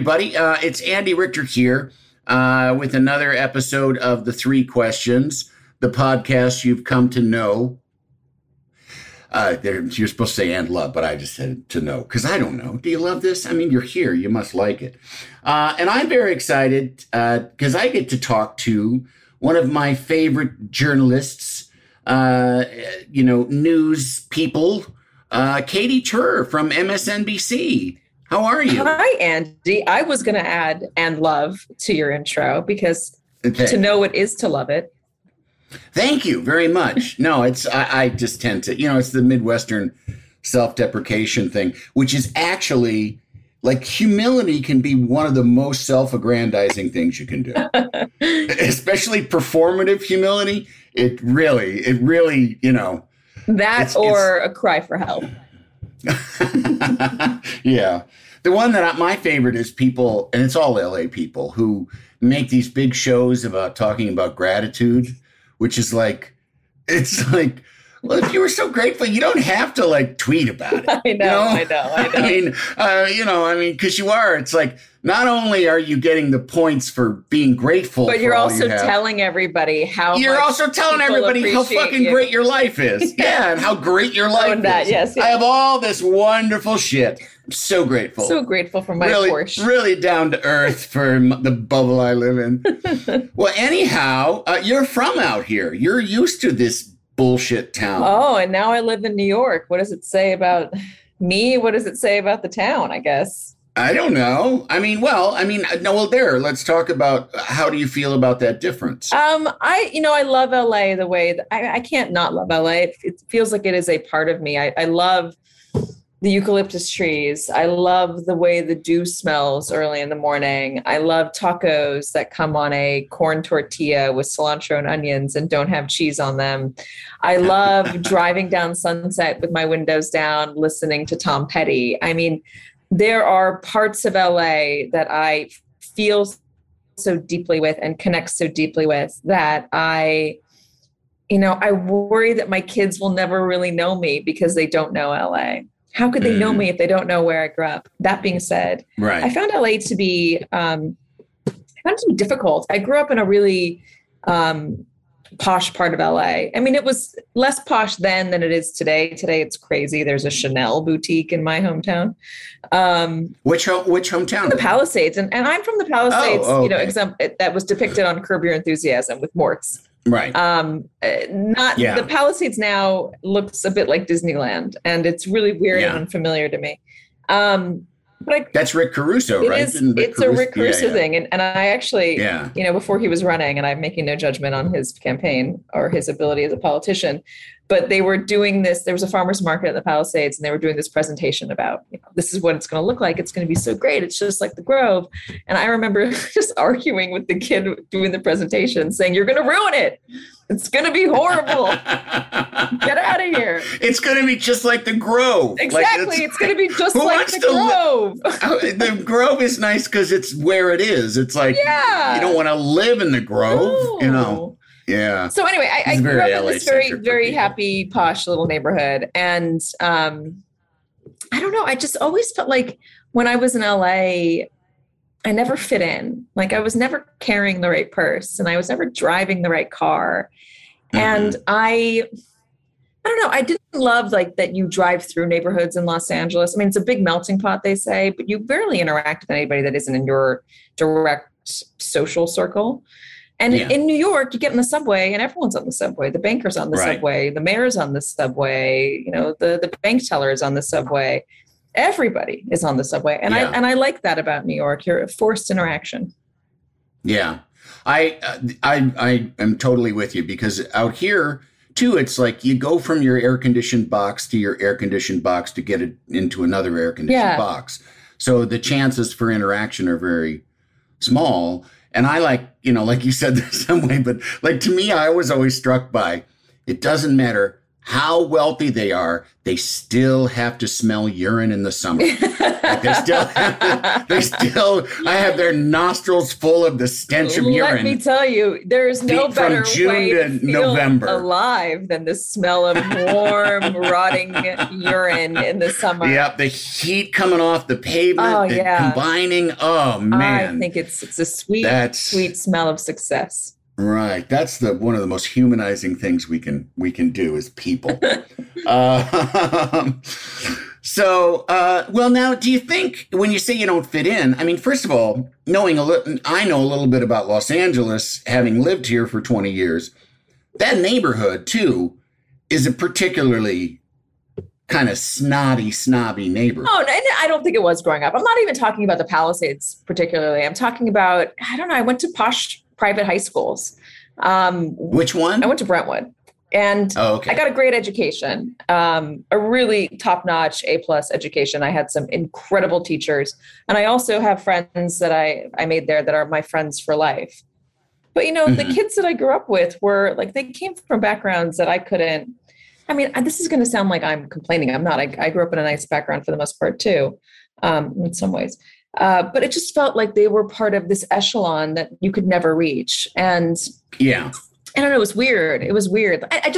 Everybody, it's Andy Richter here with another episode of The Three Questions, the podcast you've come to know. You're supposed to say and love, but I just said to know because I don't know. Do you love this? I mean, you're here. You must like it. And I'm very excited because I get to talk to one of my favorite journalists, news people, Katy Tur from MSNBC. How are you? Hi, Andy. I was going to add and love to your intro because to know it is to love it. Thank you very much. No, it's I just tend to, it's the Midwestern self-deprecation thing, which is actually like humility can be one of the most self-aggrandizing things you can do, especially performative humility. It really, a cry for help. Yeah. The one my favorite is people, and it's all LA people who make these big shows about talking about gratitude, which is like, it's like, well, if you were so grateful, you don't have to like tweet about it. I know. I mean, because you are, it's like, not only are you getting the points for being grateful, but you're also telling everybody how fucking great your life is. Yeah, and how great your life is. Yes, yeah. I have all this wonderful shit. I'm so grateful. So grateful for my Porsche. Really down to earth for the bubble I live in. Well, anyhow, you're from out here. You're used to this bullshit town. Oh, and now I live in New York. What does it say about me? What does it say about the town, I guess? I don't know. Let's talk about how do you feel about that difference? I love LA the way that I can't not love LA. It feels like it is a part of me. I love the eucalyptus trees. I love the way the dew smells early in the morning. I love tacos that come on a corn tortilla with cilantro and onions and don't have cheese on them. I love driving down Sunset with my windows down, listening to Tom Petty. I mean, there are parts of LA that I feel so deeply with and connect so deeply with that I worry that my kids will never really know me because they don't know LA. How could they know me if they don't know where I grew up? That being said, right. I found LA to be difficult. I grew up in a really posh part of LA. I mean, it was less posh then than it is today. Today, it's crazy. There's a Chanel boutique in my hometown. Which hometown? The Palisades. And I'm from the Palisades, that was depicted on Curb Your Enthusiasm with Mortz. Right. The Palisades now looks a bit like Disneyland, and it's really weird and unfamiliar to me. That's Rick Caruso, right? It's a Rick Caruso thing. And I actually, before he was running, and I'm making no judgment on his campaign or his ability as a politician, but they were doing this. There was a farmer's market in the Palisades, and they were doing this presentation about, this is what it's going to look like. It's going to be so great. It's just like the Grove. And I remember just arguing with the kid doing the presentation saying, you're going to ruin it. It's going to be horrible. Get out of here. It's going to be just like the Grove. Exactly. Like it's going to be just like the Grove. The Grove is nice because it's where it is. It's like, you don't want to live in the Grove, Yeah. So anyway, I grew up in this very, very happy, posh little neighborhood. And I don't know. I just always felt like when I was in LA, I never fit in. Like I was never carrying the right purse and I was never driving the right car. Mm-hmm. And I don't know. I didn't love like that you drive through neighborhoods in Los Angeles. I mean, it's a big melting pot, they say, but you barely interact with anybody that isn't in your direct social circle. And in New York, you get in the subway and everyone's on the subway. The banker's on the subway. The mayor's on the subway. You know, the bank teller is on the subway. Everybody is on the subway. And I like that about New York. You're forced interaction. Yeah. I am totally with you because out here too, it's like you go from your air-conditioned box to your air-conditioned box to get it into another air-conditioned box. So the chances for interaction are very small. And I like you said in some way, but like to me, I was always struck by it doesn't matter how wealthy they are, they still have to smell urine in the summer. Like I have their nostrils full of the stench of urine. Let me tell you, there is no better way to feel November. Alive than the smell of warm, rotting urine in the summer. Yep, the heat coming off the pavement, combining. Oh man, I think it's a sweet smell of success. Right. That's one of the most humanizing things we can do as people. So, now, do you think when you say you don't fit in, I mean, first of all, I know a little bit about Los Angeles, having lived here for 20 years, that neighborhood, too, is a particularly kind of snobby neighborhood. Oh, and I don't think it was growing up. I'm not even talking about the Palisades particularly. I'm talking about, I don't know, I went to posh private high schools. Which one? I went to Brentwood and I got a great education, a really top-notch A+ education. I had some incredible teachers. And I also have friends that I made there that are my friends for life. But, the kids that I grew up with were like, they came from backgrounds that I couldn't. I mean, this is going to sound like I'm complaining. I'm not. I grew up in a nice background for the most part, too, in some ways. But it just felt like they were part of this echelon that you could never reach. And I don't know. It was weird. I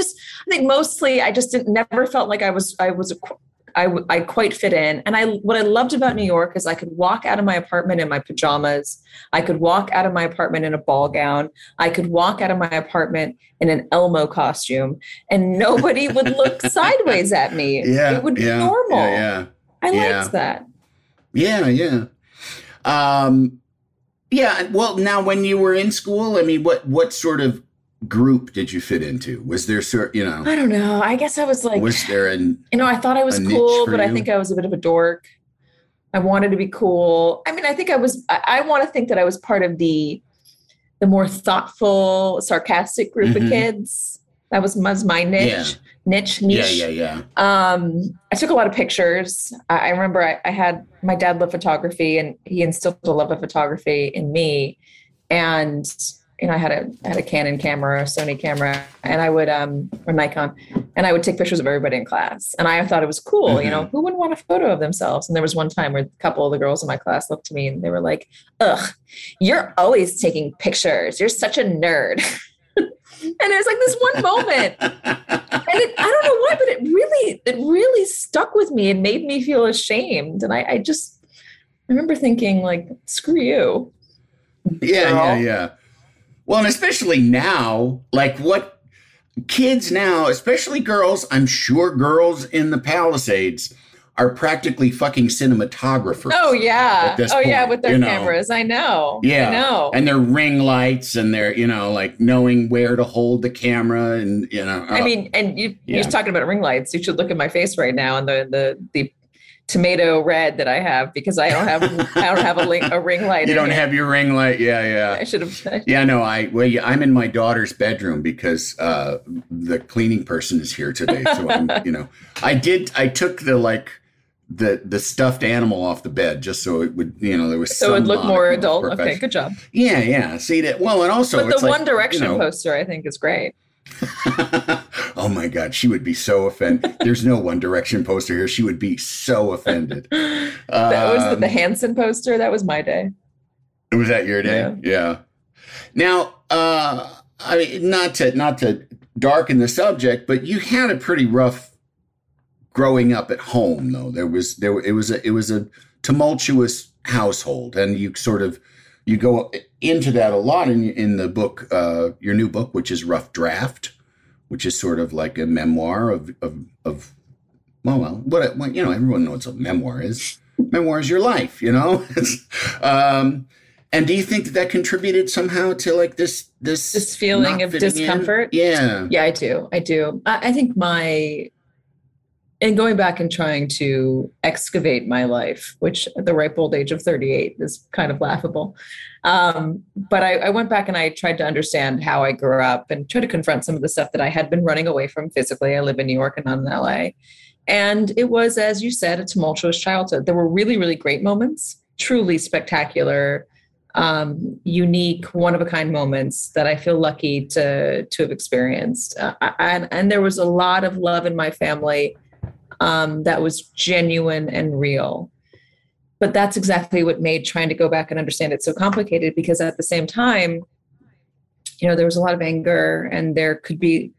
think mostly I just never felt like I quite fit in. And what I loved about New York is I could walk out of my apartment in my pajamas. I could walk out of my apartment in a ball gown. I could walk out of my apartment in an Elmo costume and nobody would look sideways at me. Yeah, it would be normal. Yeah. I liked that. Yeah. Well, now when you were in school, I mean, what sort of group did you fit into? Was there I don't know. I guess I was like, was there I thought I was cool, but I think I was a bit of a dork. I wanted to be cool. I mean, I think I want to think that I was part of the more thoughtful, sarcastic group of kids. That was my niche. Yeah. Niche. Yeah. I took a lot of pictures. I remember I had my dad loved photography, and he instilled a love of photography in me. And I had a Canon camera, a Sony camera, and I would or Nikon, and I would take pictures of everybody in class. And I thought it was cool. Mm-hmm. Who wouldn't want a photo of themselves? And there was one time where a couple of the girls in my class looked to me and they were like, "Ugh, you're always taking pictures. You're such a nerd." And it was like this one moment, and I don't know why, but it really stuck with me and made me feel ashamed. And I remember thinking like, "Screw you." Yeah. Well, and especially now, like what kids now, especially girls, I'm sure girls in the Palisades are practically fucking cinematographers. Oh yeah. With their cameras. I know. Yeah. I know. And their ring lights and their, like knowing where to hold the camera and I mean, and you're talking about ring lights. You should look at my face right now and the tomato red that I have because I don't have a ring light. You don't have your ring light. Yeah. I should have. Yeah, no, I'm in my daughter's bedroom because the cleaning person is here today. So I'm, I took the like the stuffed animal off the bed just so it would, there was so it would look more adult. Okay, good job. Yeah. See that. Well, and also but the One Direction poster I think is great. Oh my God, she would be so offended. There's no One Direction poster here. She would be so offended. That was the Hanson poster. That was my day. Was that your day? Yeah. Now, I mean, not to darken the subject, but you had a pretty rough growing up at home, though. It was a tumultuous household. And you sort of, you go into that a lot in the book, your new book, which is Rough Draft, which is sort of like a memoir of well, you know, everyone knows what a memoir is. Memoir is your life, you know? And do you think that contributed somehow to like this feeling of discomfort? Yeah. Yeah, I do. I think and going back and trying to excavate my life, which at the ripe old age of 38 is kind of laughable. But I went back and I tried to understand how I grew up and tried to confront some of the stuff that I had been running away from physically. I live in New York and not in LA. And it was, as you said, a tumultuous childhood. There were really, really great moments, truly spectacular, unique, one-of-a-kind moments that I feel lucky to have experienced. And there was a lot of love in my family that was genuine and real. But that's exactly what made trying to go back and understand it so complicated, because at the same time, you know, there was a lot of anger and there could be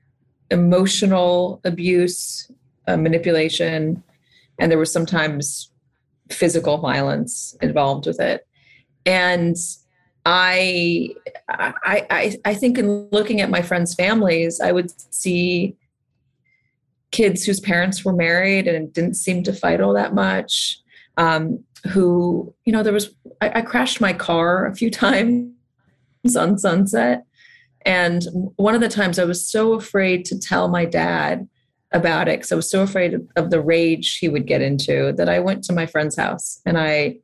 emotional abuse, manipulation, and there was sometimes physical violence involved with it. And I think in looking at my friends' families, I would see kids whose parents were married and didn't seem to fight all that much. Who, you know, I crashed my car a few times on Sunset. And one of the times I was so afraid to tell my dad about it, because I was so afraid of the rage he would get into, that I went to my friend's house and I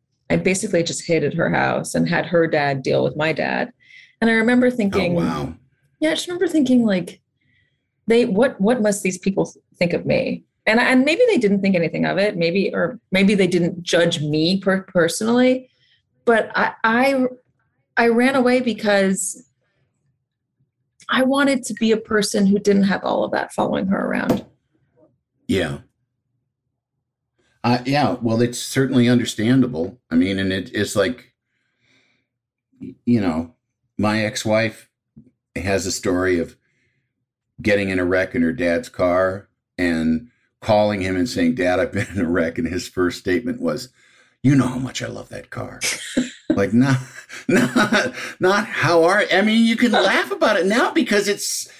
basically just hid at her house and had her dad deal with my dad. And I remember thinking, oh, wow. Yeah, I just remember thinking like, what must these people think of me? And maybe they didn't think anything of it, maybe they didn't judge me personally, but I ran away because I wanted to be a person who didn't have all of that following her around. Yeah. Well, it's certainly understandable. I mean, and it's like, you know, my ex-wife has a story of getting in a wreck in her dad's car and calling him and saying, "Dad, I've been in a wreck." And his first statement was, "You know how much I love that car." Like, not how are I mean, you can laugh about it now because it's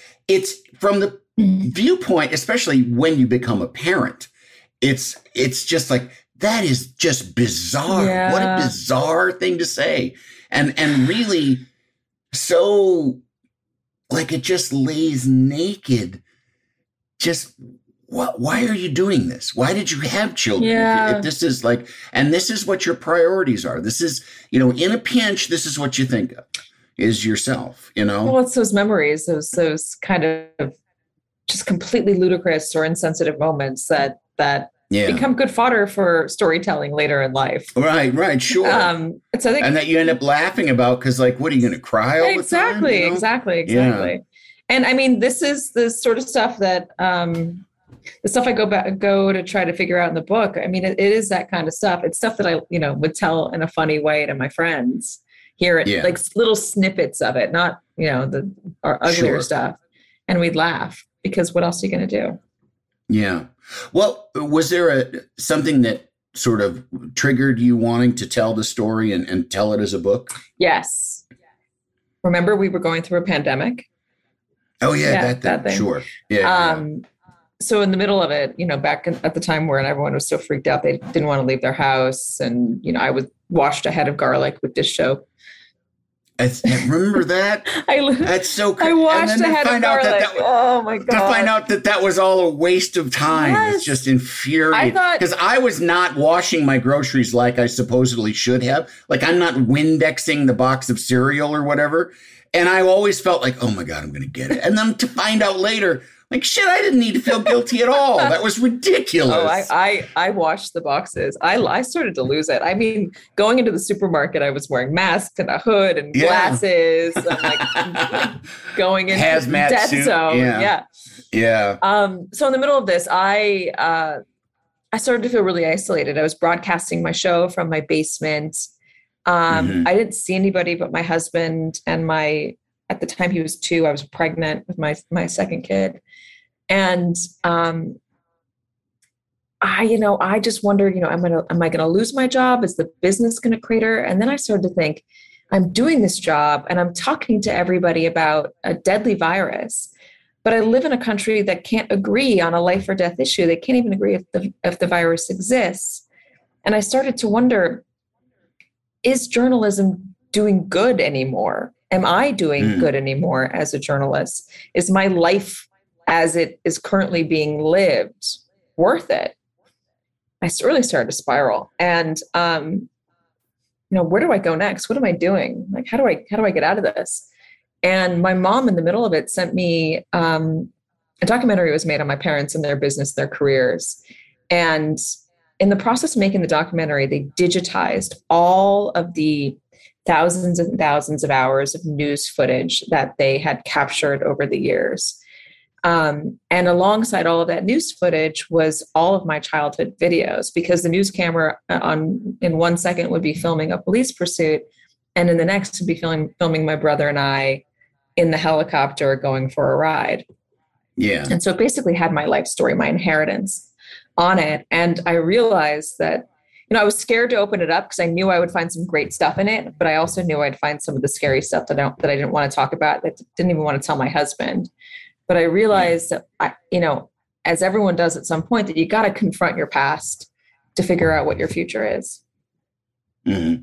from the viewpoint, especially when you become a parent. It's just like, that is just bizarre. Yeah. What a bizarre thing to say. And really so like it just lays naked. Just why are you doing this? Why did you have children? Yeah. If this is like, and this is what your priorities are. This is, you know, in a pinch, this is what you think of, is yourself, you know? Well, it's those memories, those kind of just completely ludicrous or insensitive moments that yeah. become good fodder for storytelling later in life. Right, sure. So and that you end up laughing about, because like, what are you going to cry all the time? You know? Exactly. Yeah. And I mean, this is the sort of stuff that the stuff I go to try to figure out in the book. I mean, it is that kind of stuff. It's stuff that I, you know, would tell in a funny way to my friends, hear it, yeah. like little snippets of it, not, you know, our uglier sure. stuff. And we'd laugh because what else are you going to do? Yeah. Well, was there something that sort of triggered you wanting to tell the story and tell it as a book? Yes. Remember, we were going through a pandemic. Oh, yeah. That thing. Sure. Yeah. So in the middle of it, you know, back at the time where everyone was so freaked out, they didn't want to leave their house. And, you know, I was washed a head of garlic with dish soap. I remember that. That's so crazy. I watched the head of garlic. Oh my God. To find out that was all a waste of time. Yes. It's just infuriating. Because I was not washing my groceries like I supposedly should have. Like I'm not Windexing the box of cereal or whatever. And I always felt like, oh my God, I'm going to get it. And then to find out later, like, shit, I didn't need to feel guilty at all. That was ridiculous. Oh, I washed the boxes. I started to lose it. I mean, going into the supermarket, I was wearing masks and a hood and glasses. I'm like going into hazmat death suit. Zone. Yeah. So in the middle of this, I started to feel really isolated. I was broadcasting my show from my basement. I didn't see anybody but my husband and at the time he was 2, I was pregnant with my second kid. And I just wondered, am I going to lose my job? Is the business going to crater? And then I started to think, I'm doing this job and I'm talking to everybody about a deadly virus, but I live in a country that can't agree on a life or death issue. They can't even agree if the virus exists. And I started to wonder, is journalism doing good anymore? Am I doing good anymore as a journalist? Is my life as it is currently being lived worth it? I really started to spiral. And, where do I go next? What am I doing? Like, how do I get out of this? And my mom in the middle of it sent me, a documentary was made on my parents and their business, their careers. And in the process of making the documentary, they digitized all of the thousands and thousands of hours of news footage that they had captured over the years. And alongside all of that news footage was all of my childhood videos, because the news camera in 1 second would be filming a police pursuit, and in the next would be filming my brother and I in the helicopter going for a ride. Yeah. And so it basically had my life story, my inheritance on it. And I realized that, I was scared to open it up because I knew I would find some great stuff in it, but I also knew I'd find some of the scary stuff that I didn't want to talk about, that I didn't even want to tell my husband. But I realized that, as everyone does at some point, that you got to confront your past to figure out what your future is. Mm-hmm.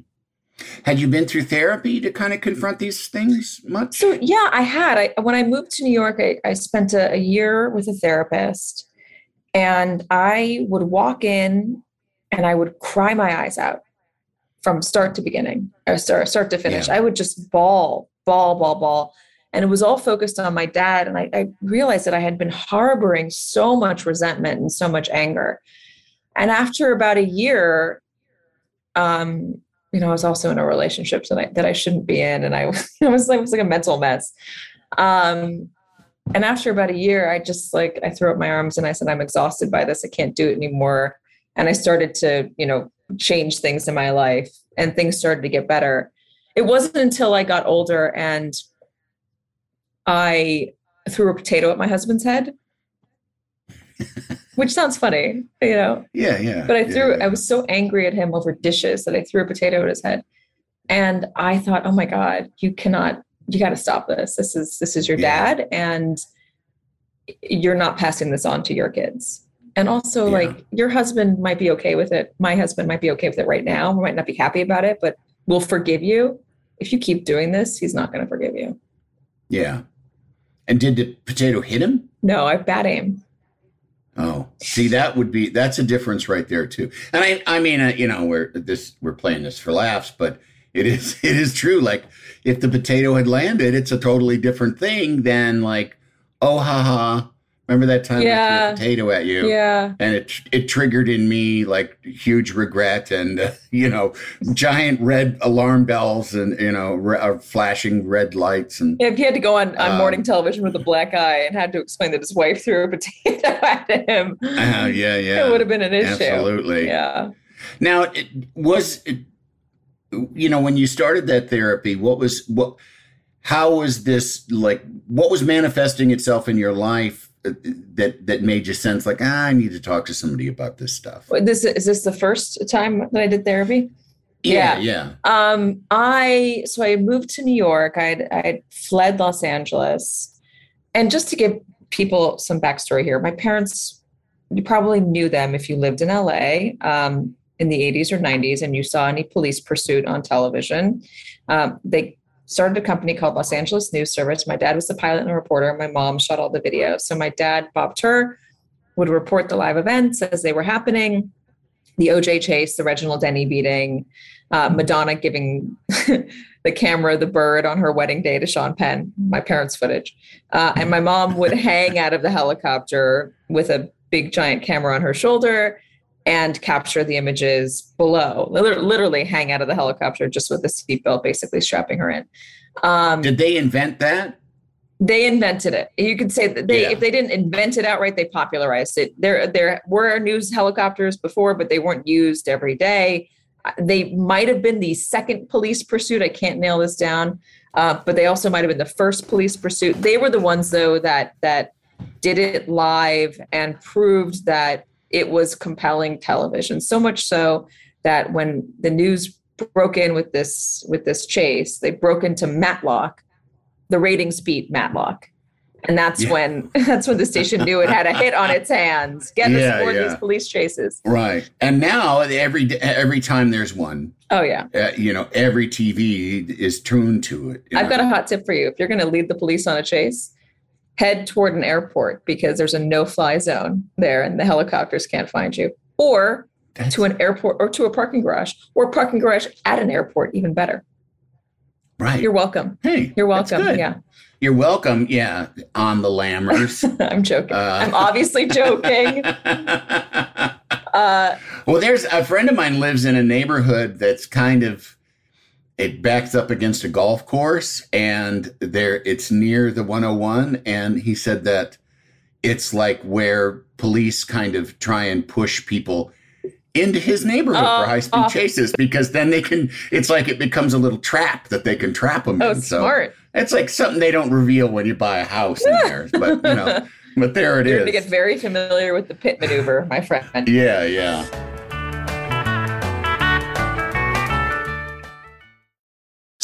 Had you been through therapy to kind of confront these things much? So, yeah, I had. When I moved to New York, I spent a year with a therapist, and I would walk in and I would cry my eyes out from start to beginning, or start to finish. Yeah. I would just bawl. And it was all focused on my dad. And I realized that I had been harboring so much resentment and so much anger. And after about a year, I was also in a relationship that I shouldn't be in. And it was like a mental mess. And after about a year, I threw up my arms and I said, I'm exhausted by this. I can't do it anymore. And I started to, change things in my life, and things started to get better. It wasn't until I got older and I threw a potato at my husband's head, which sounds funny, Yeah. But I was so angry at him over dishes that I threw a potato at his head. And I thought, oh my God, you got to stop this. This is your dad, and you're not passing this on to your kids. And also your husband might be okay with it. My husband might be okay with it right now. We might not be happy about it, but we'll forgive you. If you keep doing this, he's not going to forgive you. Yeah. And did the potato hit him? No, I bad aim. Oh, see, that's a difference right there too. And we're playing this for laughs, but it is true. Like, if the potato had landed, it's a totally different thing than like, oh, haha, remember that time I threw a potato at you? Yeah. And it triggered in me like huge regret and, giant red alarm bells and, flashing red lights. And if he had to go on morning television with a black eye and had to explain that his wife threw a potato at him. It would have been an issue. Absolutely. Yeah. Now, when you started that therapy, how was this, like, what was manifesting itself in your life that made you sense like, I need to talk to somebody about this stuff? Is this the first time that I did therapy? Yeah. So I moved to New York. I had fled Los Angeles. And just to give people some backstory here, my parents, you probably knew them if you lived in LA, in the 80s or 90s, and you saw any police pursuit on television. They started a company called Los Angeles News Service. My dad was the pilot and a reporter. My mom shot all the videos. So my dad, Bob Tur, would report the live events as they were happening. The O.J. chase, the Reginald Denny beating, Madonna giving the camera the bird on her wedding day to Sean Penn, my parents' footage. And my mom would hang out of the helicopter with a big giant camera on her shoulder and capture the images below, literally hang out of the helicopter just with a seatbelt, basically strapping her in. Did they invent that? They invented it. You could say that if they didn't invent it outright, they popularized it. There were news helicopters before, but they weren't used every day. They might have been the second police pursuit. I can't nail this down, but they also might have been the first police pursuit. They were the ones, though, that did it live and proved that it was compelling television, so much so that when the news broke in with this chase, they broke into Matlock, the ratings beat Matlock. And that's when the station knew it had a hit on its hands. Get this these police chases. Right. And now every time there's one. Oh, yeah. Every TV is tuned to it. I've got a hot tip for you. If you're going to lead the police on a chase, head toward an airport because there's a no-fly zone there and the helicopters can't find you. Or to an airport or to a parking garage or parking garage at an airport, even better. Right. You're welcome. Hey, you're welcome. That's good. Yeah. You're welcome, yeah, on the Lammers. I'm joking. I'm obviously joking. Well, there's a friend of mine lives in a neighborhood that's kind of, it backs up against a golf course, and there it's near the 101, and he said that it's like where police kind of try and push people into his neighborhood for high-speed chases, because then they can, it's like it becomes a little trap that they can trap them in. So smart. It's like something they don't reveal when you buy a house in there, but there it is. You're going to get very familiar with the pit maneuver, my friend. Yeah.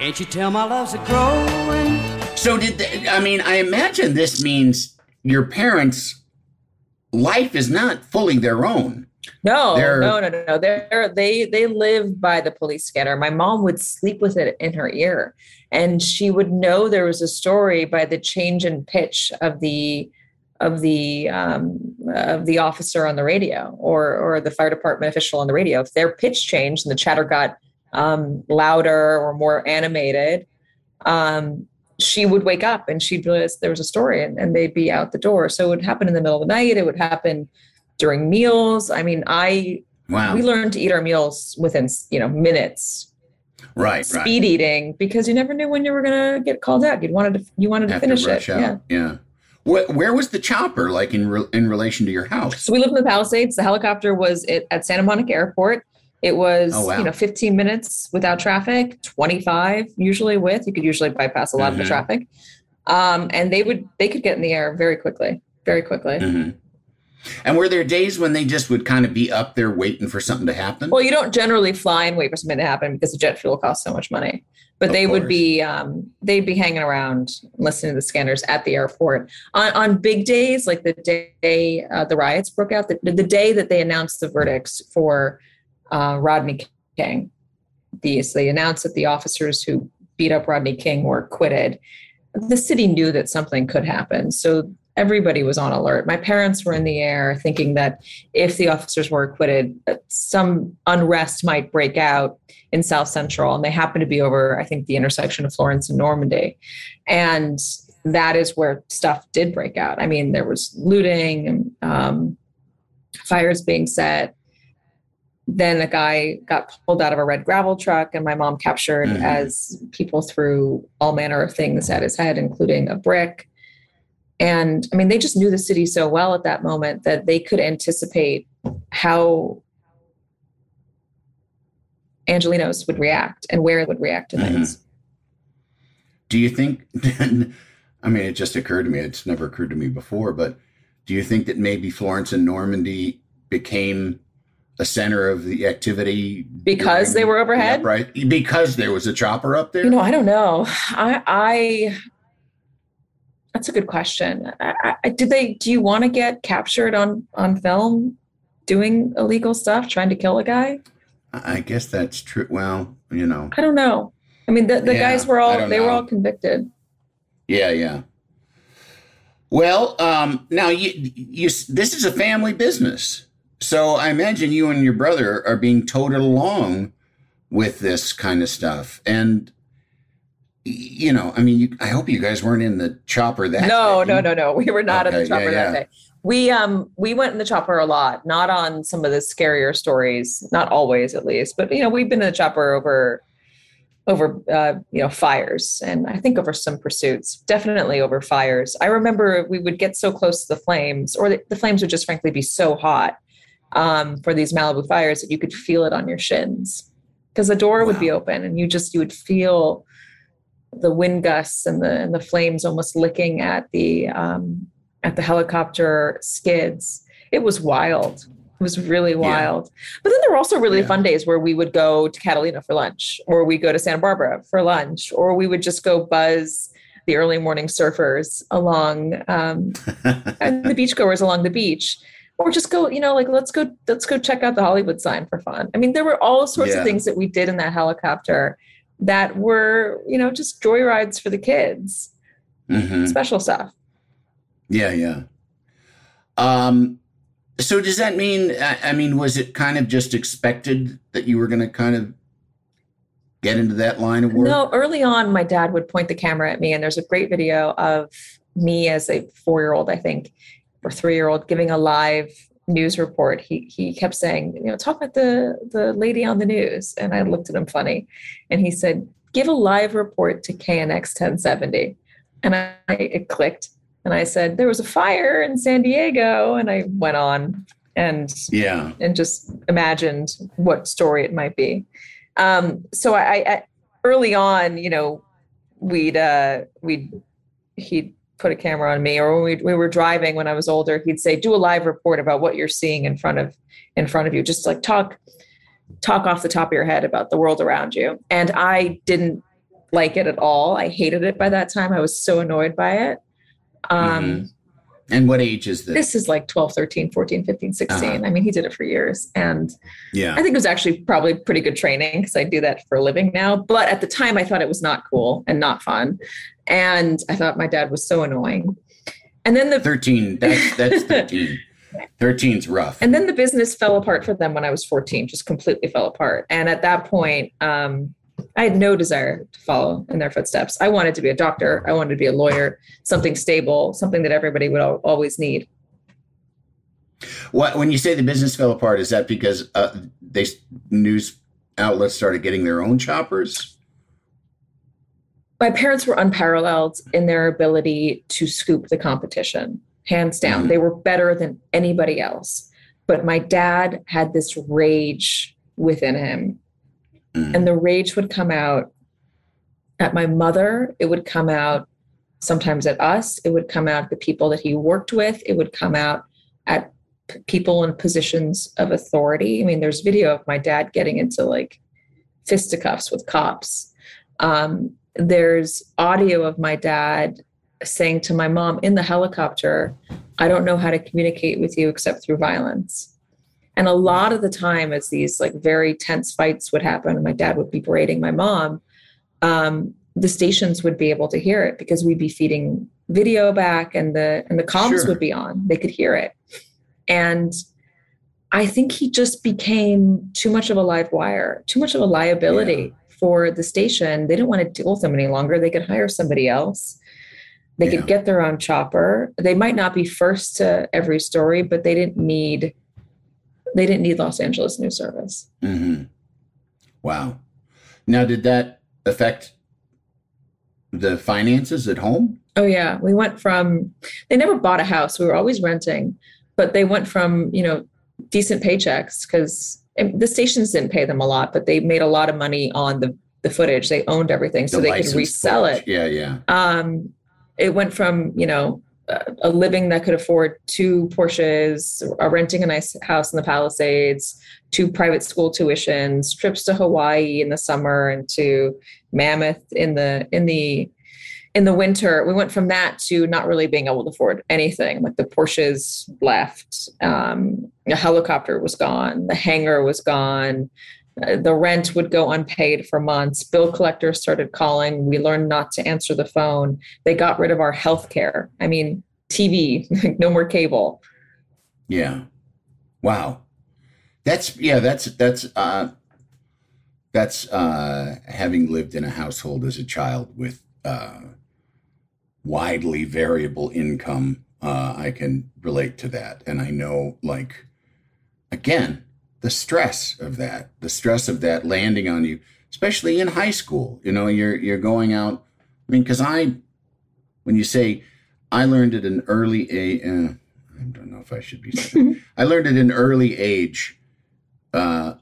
Can't you tell my love's a growing? So I imagine this means your parents' life is not fully their own. No. They live by the police scanner. My mom would sleep with it in her ear, and she would know there was a story by the change in pitch of the officer on the radio or the fire department official on the radio. If their pitch changed and the chatter got louder or more animated, she would wake up and she'd realize there was a story and they'd be out the door. So it would happen in the middle of the night. It would happen during meals. We learned to eat our meals within, minutes. Right. Speed eating, because you never knew when you were going to get called out. You wanted to finish it. Out. Yeah. Where was the chopper like in relation to your house? So we lived in the Palisades. The helicopter was at Santa Monica Airport. It was, 15 minutes without traffic, 25 usually with. You could usually bypass a lot of the traffic. And they could get in the air very quickly, very quickly. Mm-hmm. And were there days when they just would kind of be up there waiting for something to happen? Well, you don't generally fly and wait for something to happen because the jet fuel costs so much money. But they'd be hanging around listening to the scanners at the airport. On big days, like the day the riots broke out, the day that they announced the verdicts for Rodney King. They announced that the officers who beat up Rodney King were acquitted, the city knew that something could happen. So everybody was on alert. My parents were in the air thinking that if the officers were acquitted, some unrest might break out in South Central. And they happened to be over, I think, the intersection of Florence and Normandy. And that is where stuff did break out. I mean, there was looting and fires being set. Then a guy got pulled out of a red gravel truck and my mom captured as people threw all manner of things at his head, including a brick. And I mean, they just knew the city so well at that moment that they could anticipate how Angelenos would react and where it would react to things. Do you think, I mean, it just occurred to me, it's never occurred to me before, but do you think that maybe Florence and Normandy became a center of the activity because they were overhead, right? Because there was a chopper up there. You know, I don't know. That's a good question. Do you want to get captured on film doing illegal stuff, trying to kill a guy? I guess that's true. Well, you know, I don't know. I mean, the guys were all, were all convicted. Yeah. Well, now you, this is a family business. So I imagine you and your brother are being toted along with this kind of stuff. And, you know, I mean, I hope you guys weren't in the chopper that day. No. We were not in the chopper that day. We went in the chopper a lot, not on some of the scarier stories, not always at least. But, you know, we've been in the chopper over you know, fires and I think over some pursuits, definitely over fires. I remember we would get so close to the flames or the flames would just frankly be so hot. For these Malibu fires that you could feel it on your shins because the door would be open and you would feel the wind gusts and the flames almost licking at the helicopter skids. It was wild. It was really wild. Yeah. But then there were also really fun days where we would go to Catalina for lunch or we go to Santa Barbara for lunch, or we would just go buzz the early morning surfers along and the beachgoers along the beach. Or just go, you know, like, let's go check out the Hollywood sign for fun. I mean, there were all sorts of things that we did in that helicopter that were, you know, just joyrides for the kids, special stuff. Yeah. So does that mean, I mean, was it kind of just expected that you were going to kind of get into that line of work? No, early on, my dad would point the camera at me, and there's a great video of me as a 4-year-old, I think, or 3-year-old giving a live news report. He kept saying, you know, talk about the lady on the news. And I looked at him funny. And he said, give a live report to KNX 1070. And it clicked. And I said, there was a fire in San Diego. And I went on and just imagined what story it might be. So I early on, you know, he'd put a camera on me, or when we were driving when I was older, he'd say, do a live report about what you're seeing in front of you. Just like talk off the top of your head about the world around you. And I didn't like it at all. I hated it by that time. I was so annoyed by it. And what age is this? This is like 12, 13, 14, 15, 16. I mean, he did it for years. And I think it was actually probably pretty good training because I do that for a living now. But at the time, I thought it was not cool and not fun. And I thought my dad was so annoying. And then 13, that's 13. 13's rough. And then the business fell apart for them when I was 14, just completely fell apart. And at that point, I had no desire to follow in their footsteps. I wanted to be a doctor. I wanted to be a lawyer, something stable, something that everybody would always need. Well, when you say the business fell apart, is that because news outlets started getting their own choppers? My parents were unparalleled in their ability to scoop the competition, hands down. They were better than anybody else. But my dad had this rage within him. And the rage would come out at my mother. It would come out sometimes at us. It would come out at the people that he worked with. It would come out at people in positions of authority. I mean, there's video of my dad getting into like fisticuffs with cops. There's audio of my dad saying to my mom in the helicopter, I don't know how to communicate with you except through violence. And a lot of the time as these like very tense fights would happen, and my dad would be berating my mom, the stations would be able to hear it because we'd be feeding video back, and the comms would be on. They could hear it. And I think he just became too much of a live wire, too much of a liability for the station. They didn't want to deal with him any longer. They could hire somebody else. They could get their own chopper. They might not be first to every story, but they didn't need Los Angeles News Service. Mm-hmm. Wow. Now, did that affect the finances at home? Oh, yeah. We went from, they never bought a house. We were always renting, but they went from, decent paychecks, because the stations didn't pay them a lot, but they made a lot of money on the footage. They owned everything, so they could resell it. Yeah, yeah. It went from, a living that could afford two Porsches, renting a nice house in the Palisades, to private school tuitions, trips to Hawaii in the summer, and to Mammoth in the winter. We went from that to not really being able to afford anything. Like the Porsches left, the helicopter was gone, the hangar was gone. The rent would go unpaid for months. Bill collectors started calling. We learned not to answer the phone. They got rid of our healthcare. I mean, TV, no more cable. Yeah. Wow. That's having lived in a household as a child with widely variable income. I can relate to that. And I know, like, again, the stress of that landing on you, especially in high school. You're going out. I mean, because when you say I learned at an early age, I don't know if I should be saying, I learned at an early age to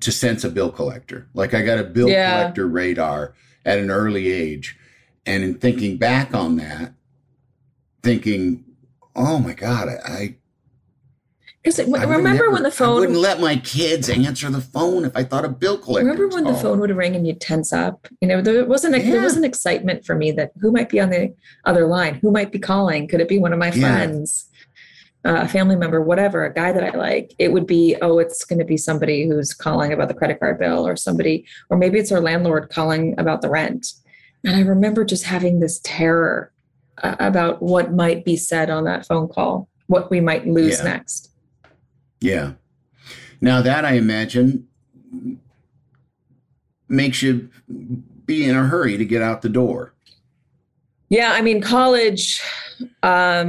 sense a bill collector. Like, I got a bill collector radar at an early age. And in thinking back on that, thinking, oh my God, I wouldn't let my kids answer the phone if I thought a bill collector. Remember when the phone would ring and you'd tense up? There was an excitement for me that who might be on the other line, who might be calling? Could it be one of my friends, a family member, whatever, a guy that I like? It would be, it's going to be somebody who's calling about the credit card bill, or maybe it's our landlord calling about the rent. And I remember just having this terror about what might be said on that phone call, what we might lose next. Yeah. Now that, I imagine, makes you be in a hurry to get out the door. Yeah. I mean, college, I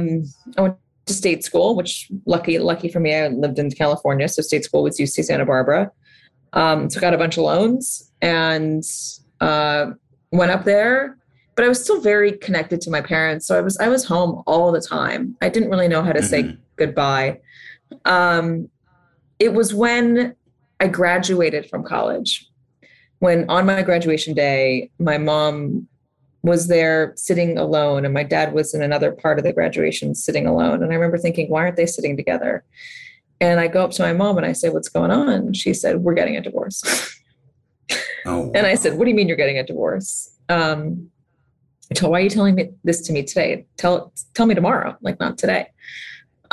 went to state school, which lucky for me, I lived in California. So state school was UC Santa Barbara. So got a bunch of loans and went up there, but I was still very connected to my parents. So I was home all the time. I didn't really know how to say goodbye. It was when I graduated from college, when on my graduation day, my mom was there sitting alone and my dad was in another part of the graduation sitting alone. And I remember thinking, why aren't they sitting together? And I go up to my mom and I say, what's going on? She said, we're getting a divorce. Oh, wow. And I said, what do you mean you're getting a divorce? Why are you telling me this to me today? Tell me tomorrow, like not today.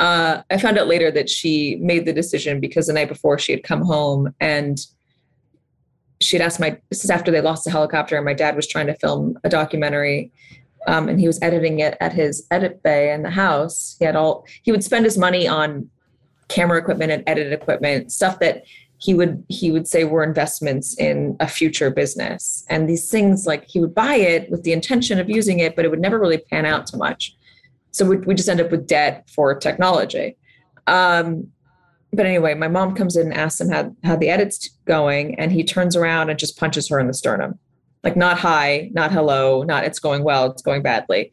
I found out later that she made the decision because the night before she had come home and she'd asked this is after they lost the helicopter and my dad was trying to film a documentary, and he was editing it at his edit bay in the house. He would spend his money on camera equipment and edit equipment, stuff that he would say were investments in a future business. And these things, like, he would buy it with the intention of using it, but it would never really pan out too much. So we just end up with debt for technology. But anyway, my mom comes in and asks him how the edit's going. And he turns around and just punches her in the sternum. Like, not hi, not hello, not it's going well, it's going badly.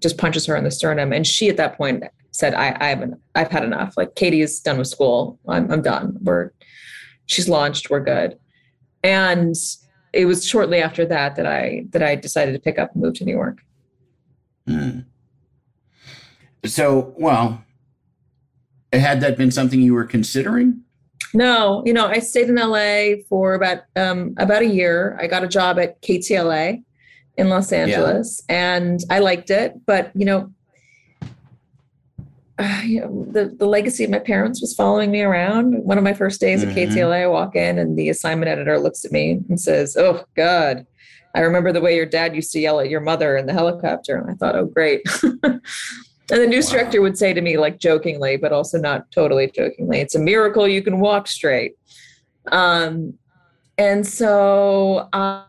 Just punches her in the sternum. And she, at that point, said, I've had enough. Like, Katy is done with school. I'm done. She's launched. We're good. And it was shortly after that that I decided to pick up and move to New York. Mm. So, well, had that been something you were considering? No, I stayed in LA for about a year. I got a job at KTLA in Los Angeles, and I liked it. But you know, the legacy of my parents was following me around. One of my first days at KTLA, I walk in and the assignment editor looks at me and says, "Oh, God, I remember the way your dad used to yell at your mother in the helicopter." And I thought, oh, great. And the news director would say to me, like jokingly, but also not totally jokingly, "It's a miracle you can walk straight." And so I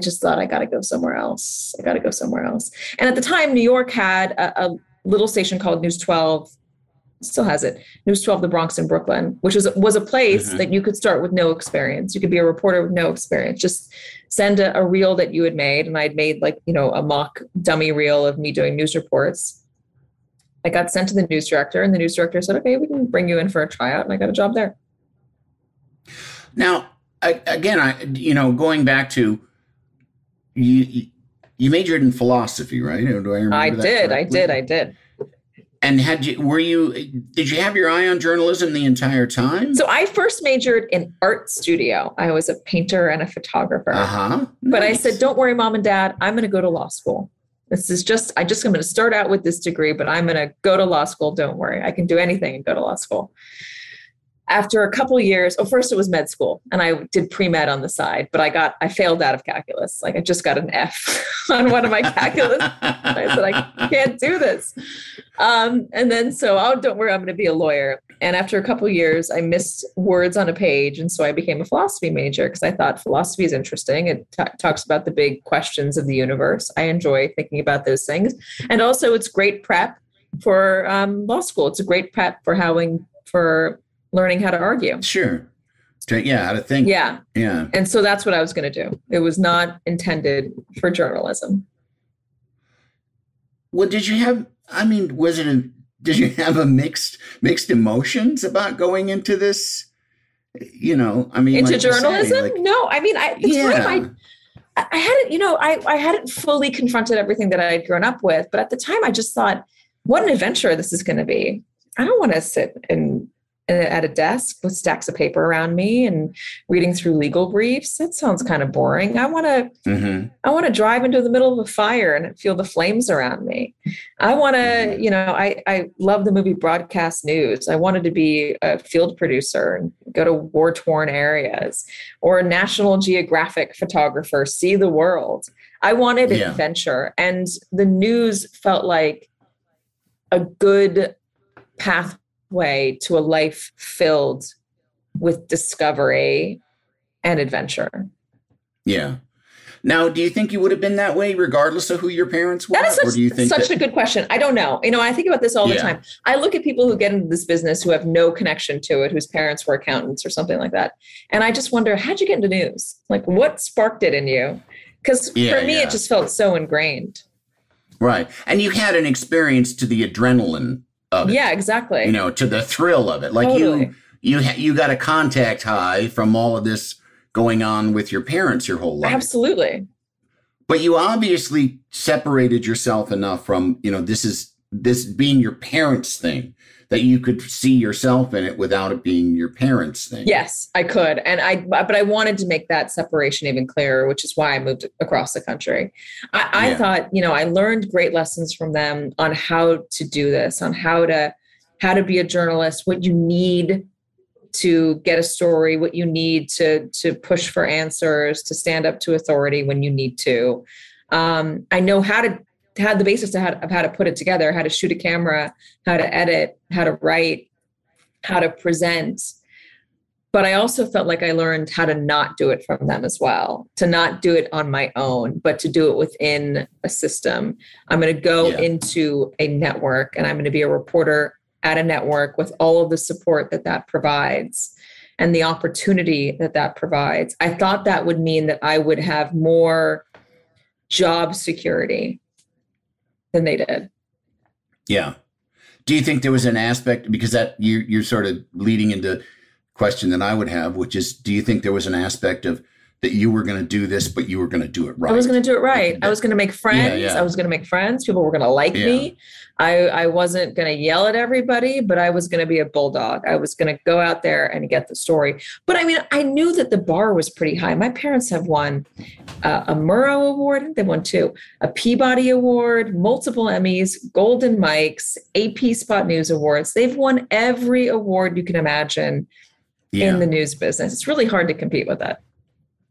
just thought, I got to go somewhere else. I got to go somewhere else. And at the time, New York had a little station called News 12, still has it, News 12, the Bronx in Brooklyn, which was a place that you could start with no experience. You could be a reporter with no experience. Just send a reel that you had made. And I'd made a mock dummy reel of me doing news reports. I got sent to the news director, and the news director said, "Okay, we can bring you in for a tryout." And I got a job there. Now, again, going back to you majored in philosophy, right? Or do I remember that correctly? I did. And did you have your eye on journalism the entire time? So I first majored in art studio. I was a painter and a photographer. But nice. I said, "Don't worry, Mom and Dad, I'm going to go to law school. I'm going to start out with this degree, but I'm going to go to law school. Don't worry. I can do anything and go to law school." After a couple of years, first it was med school, and I did pre-med on the side, but I failed out of calculus. Like I just got an F on one of my calculus. I said, I can't do this. And then don't worry, I'm going to be a lawyer. And after a couple of years, I missed words on a page. And so I became a philosophy major because I thought philosophy is interesting. It talks about the big questions of the universe. I enjoy thinking about those things. And also it's great prep for law school. It's a great prep for learning how to argue. Sure. Yeah, how to think. Yeah. Yeah. And so that's what I was going to do. It was not intended for journalism. Well, did you have a mixed emotions about going into this, into journalism? No, I hadn't, I hadn't fully confronted everything that I had grown up with, but at the time I just thought, what an adventure this is going to be. I don't want to sit at a desk with stacks of paper around me and reading through legal briefs. That sounds kind of boring. I want to drive into the middle of a fire and feel the flames around me. I want to, I love the movie Broadcast News. I wanted to be a field producer and go to war-torn areas, or a National Geographic photographer, see the world. I wanted adventure. And the news felt like a good pathway to a life filled with discovery and adventure. Yeah. Now, do you think you would have been that way regardless of who your parents were? That is such a good question. I don't know. I think about this all the time. I look at people who get into this business who have no connection to it, whose parents were accountants or something like that. And I just wonder, how'd you get into news? Like, what sparked it in you? Because for me, it just felt so ingrained. Right. And you had an experience to the adrenaline of it. Yeah, exactly. To the thrill of it. Like totally. You got a contact high from all of this going on with your parents your whole life. Absolutely. But you obviously separated yourself enough from, this being your parents' thing, that you could see yourself in it without it being your parents' thing. Yes, I could. But I wanted to make that separation even clearer, which is why I moved across the country. I thought, I learned great lessons from them on how to do this, on how to be a journalist, what you need to get a story, what you need to push for answers, to stand up to authority when you need to. I know had the basis of how to put it together, how to shoot a camera, how to edit, how to write, how to present. But I also felt like I learned how to not do it from them as well, to not do it on my own, but to do it within a system. I'm going to go into a network, and I'm going to be a reporter at a network with all of the support that provides and the opportunity that provides. I thought that would mean that I would have more job security than they did. Yeah. Do you think there was an aspect, because that you're sort of leading into a question that I would have, which is, do you think there was an aspect of that you were going to do this, but you were going to do it right. I was going to do it right. I was going to make friends. Yeah, yeah. I was going to make friends. People were going to like me. I wasn't going to yell at everybody, but I was going to be a bulldog. I was going to go out there and get the story. But I mean, I knew that the bar was pretty high. My parents have won a Murrow Award. They won two, a Peabody Award, multiple Emmys, Golden Mikes, AP Spot News Awards. They've won every award you can imagine in the news business. It's really hard to compete with that.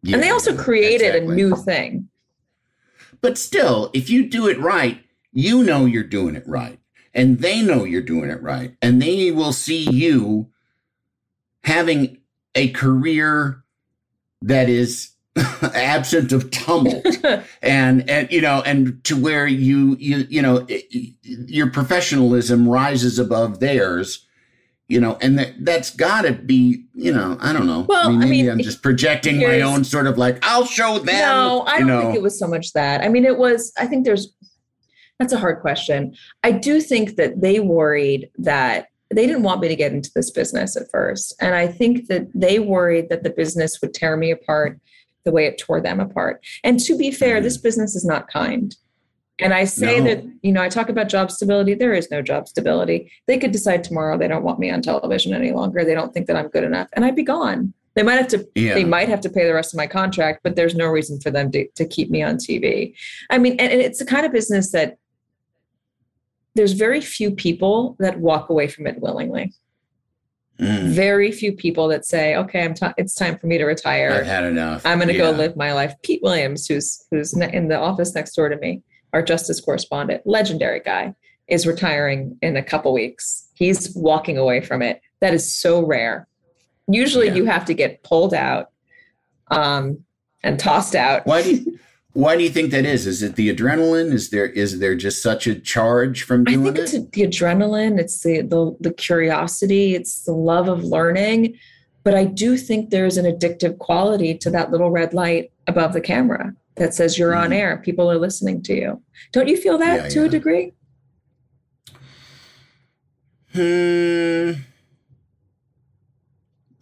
Yeah, and they also created a new thing. But still, if you do it right, you know you're doing it right. And they know you're doing it right. And they will see you having a career that is absent of tumult. and to where you know, your professionalism rises above theirs. You know, and that's got to be, you know, I don't know. Well, I mean, I'm just projecting my own sort of like, I'll show them. No, I don't think it was so much that. I mean, that's a hard question. I do think that they worried that they didn't want me to get into this business at first. And I think that they worried that the business would tear me apart the way it tore them apart. And to be fair, this business is not kind. And I say that, you know, I talk about job stability. There is no job stability. They could decide tomorrow they don't want me on television any longer. They don't think that I'm good enough. And I'd be gone. They might have to pay the rest of my contract, but there's no reason for them to keep me on TV. I mean, and it's the kind of business that there's very few people that walk away from it willingly. Very few people that say, okay, it's time for me to retire. I've had enough. I'm going to go live my life. Pete Williams, who's in the office next door to me, our justice correspondent, legendary guy, is retiring in a couple weeks. He's walking away from it. That is so rare. Usually you have to get pulled out and tossed out. Why do you think that is? Is it the adrenaline? Is there just such a charge from doing it? I think it's the adrenaline. It's the curiosity. It's the love of learning. But I do think there's an addictive quality to that little red light above the camera that says you're on air. People are listening to you. Don't you feel that to a degree?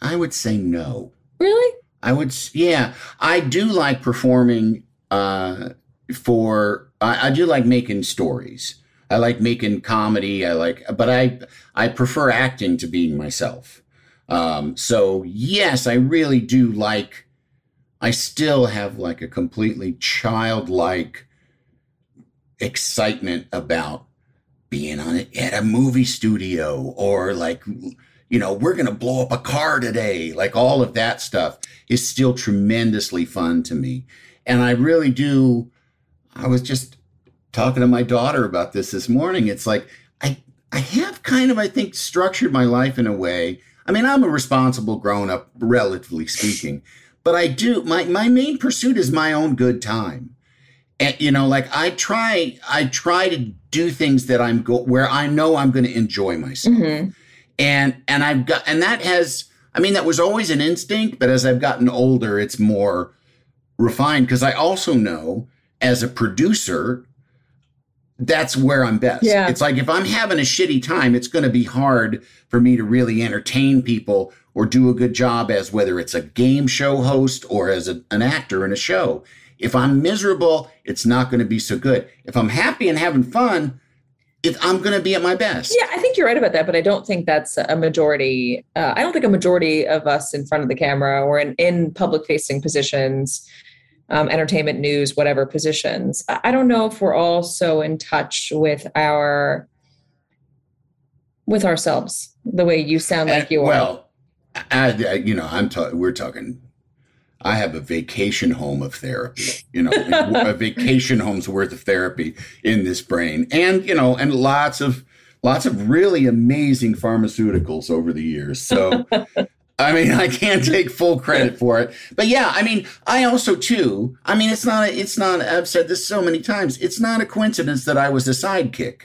I would say no. Really? I do like performing I do like making stories. I like making comedy. But I prefer acting to being myself. So yes, I really do like, I still have like a completely childlike excitement about being on it at a movie studio or like, you know, we're going to blow up a car today. Like all of that stuff is still tremendously fun to me. And I really do. I was just talking to my daughter about this morning. It's like, I have kind of, I think, structured my life in a way. I mean, I'm a responsible grown up, relatively speaking. But I do, my main pursuit is my own good time. And, you know, like I try to do things that where I know I'm going to enjoy myself. Mm-hmm. And that was always an instinct, but as I've gotten older, it's more refined because I also know as a producer, that's where I'm best. Yeah. It's like, if I'm having a shitty time, it's going to be hard for me to really entertain people or do a good job as whether it's a game show host or as an actor in a show. If I'm miserable, it's not going to be so good. If I'm happy and having fun, I'm going to be at my best. Yeah, I think you're right about that, but I don't think that's a majority. I don't think a majority of us in front of the camera or in public-facing positions, entertainment, news, whatever positions. I don't know if we're all so in touch with ourselves the way you sound like you are. Well, we're talking. I have a vacation home of therapy. You know, a vacation home's worth of therapy in this brain, and you know, and lots of really amazing pharmaceuticals over the years. So. I mean, I can't take full credit for it, but yeah, I mean, I also too, I mean, it's not, I've said this so many times, it's not a coincidence that I was a sidekick.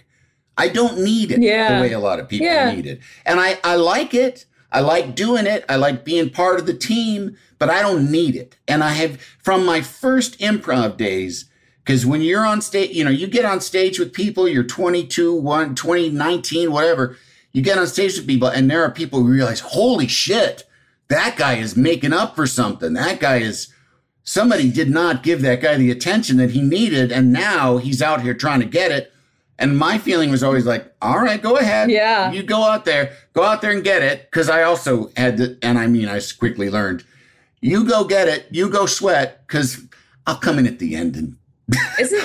I don't need it the way a lot of people need it. And I like it. I like doing it. I like being part of the team, but I don't need it. And I have from my first improv days, because when you're on stage, you know, you get on stage with people, you're 22, 19, whatever. You get on stage with people and there are people who realize, holy shit, that guy is making up for something. That guy is somebody did not give that guy the attention that he needed. And now he's out here trying to get it. And my feeling was always like, all right, go ahead. Yeah. You go out there and get it. Because I also had to, and I mean, I quickly learned, you go get it, you go sweat, because I'll come in at the end and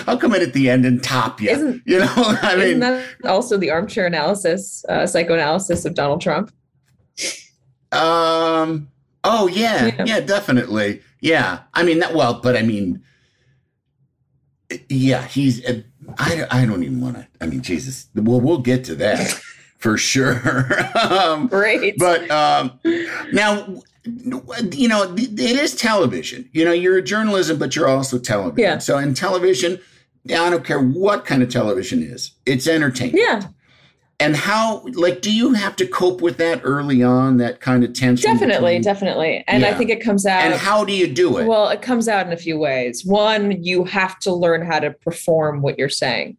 I'll come in at the end and top you. You know, I mean, isn't that also the armchair analysis, psychoanalysis of Donald Trump? Oh, yeah. Yeah, definitely. Yeah. I mean, that, well, but I mean, yeah, he's, I don't even want to, I mean, Jesus, well, we'll get to that for sure. Right. But now, you know, it is television. You know, you're a journalism, but you're also television. Yeah. So in television, I don't care what kind of television is, it's entertainment. Yeah. And how, like, do you have to cope with that early on, that kind of tension? Definitely. And yeah. I think it comes out. And how do you do it? Well, it comes out in a few ways. One, you have to learn how to perform what you're saying.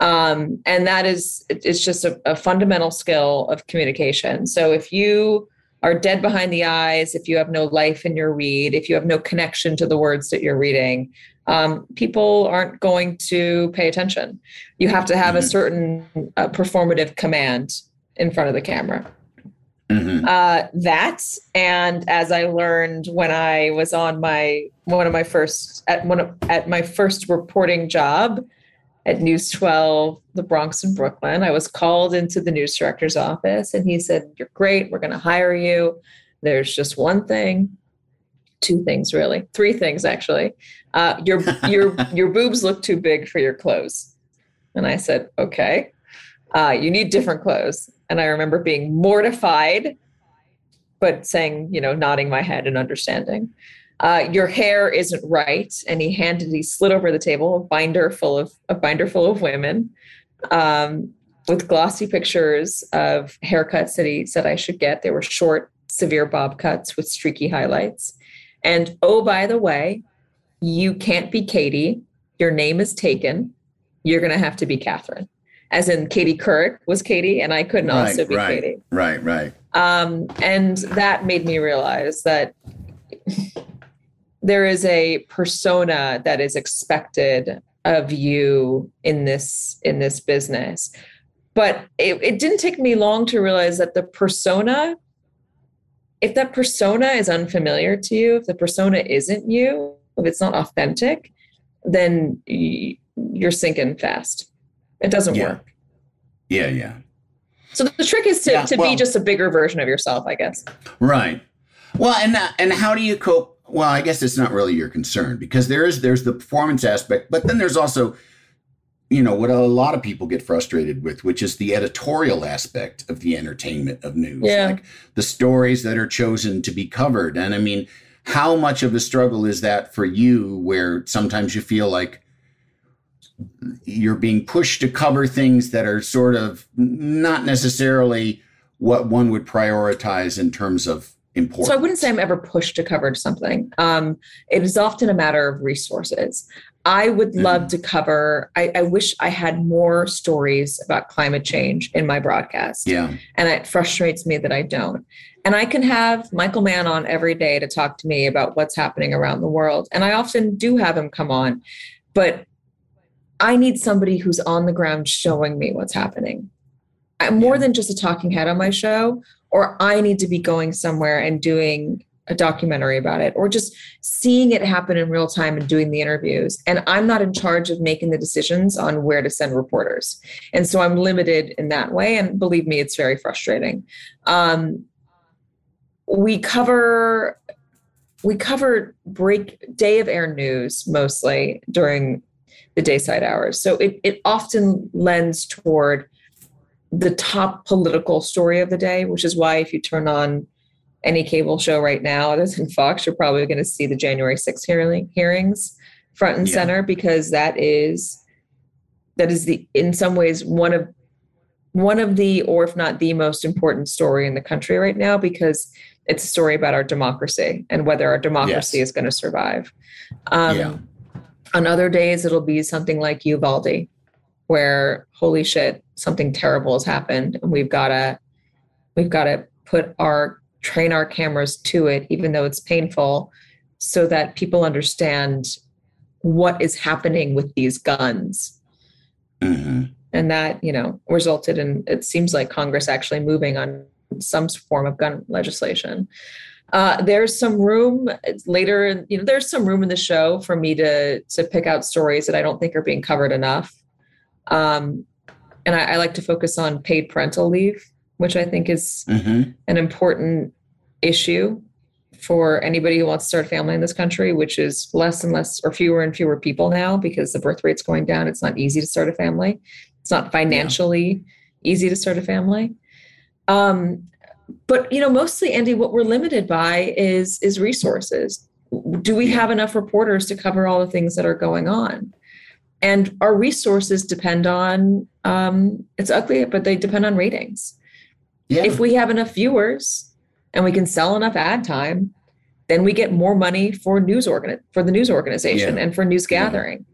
And that is, it's just a fundamental skill of communication. So if you are dead behind the eyes, if you have no life in your read, if you have no connection to the words that you're reading, people aren't going to pay attention. You have to have a certain performative command in front of the camera. Mm-hmm. And as I learned when I was on my first reporting job at News 12, the Bronx and Brooklyn, I was called into the news director's office and he said, "You're great. We're going to hire you. There's just one thing." Two things, really. Three things, actually. Your boobs look too big for your clothes. And I said, okay, you need different clothes. And I remember being mortified, but saying, you know, nodding my head and understanding. Your hair isn't right. And he slid over the table a binder full of women with glossy pictures of haircuts that he said I should get. They were short, severe bob cuts with streaky highlights. And oh, by the way, you can't be Katie. Your name is taken. You're going to have to be Catherine. As in Katy Tur was Katie, and I couldn't also be Katie. Right. And that made me realize that there is a persona that is expected of you in this business. But it didn't take me long to realize that the persona, if that persona is unfamiliar to you, if the persona isn't you, if it's not authentic, then you're sinking fast. It doesn't work. Yeah. So the trick is to be just a bigger version of yourself, I guess. Right. Well, and how do you cope? Well, I guess it's not really your concern because there's the performance aspect, but then there's also, you know, what a lot of people get frustrated with, which is the editorial aspect of the entertainment of news, like the stories that are chosen to be covered. And I mean, how much of a struggle is that for you where sometimes you feel like you're being pushed to cover things that are sort of not necessarily what one would prioritize in terms of important. So I wouldn't say I'm ever pushed to cover something. It is often a matter of resources. I would love to cover, I wish I had more stories about climate change in my broadcast. Yeah. And it frustrates me that I don't. And I can have Michael Mann on every day to talk to me about what's happening around the world. And I often do have him come on, but I need somebody who's on the ground showing me what's happening. I'm more than just a talking head on my show. Or I need to be going somewhere and doing a documentary about it, or just seeing it happen in real time and doing the interviews. And I'm not in charge of making the decisions on where to send reporters. And so I'm limited in that way. And believe me, it's very frustrating. We cover day of air news mostly during the dayside hours. So it often lends toward the top political story of the day, which is why if you turn on any cable show right now, other than Fox, you're probably going to see the January 6th hearings front and center, because that is the, in some ways, one of the, or if not the most important story in the country right now, because it's a story about our democracy and whether our democracy is going to survive. On other days, it'll be something like Uvalde, where holy shit, something terrible has happened and we've got to train our cameras to it, even though it's painful, so that people understand what is happening with these guns. Mm-hmm. And that, you know, resulted in, it seems like, Congress actually moving on some form of gun legislation. There's some room later, you know, there's some room in the show for me to pick out stories that I don't think are being covered enough. And I like to focus on paid parental leave, which I think is mm-hmm. an important issue for anybody who wants to start a family in this country, which is less and less, or fewer and fewer people now, because the birth rate's going down. It's not easy to start a family. It's not financially easy to start a family. But, you know, mostly, Andy, what we're limited by is resources. Do we have enough reporters to cover all the things that are going on? And our resources depend on, it's ugly, but they depend on ratings. Yeah. If we have enough viewers and we can sell enough ad time, then we get more money for the news organization and for news gathering.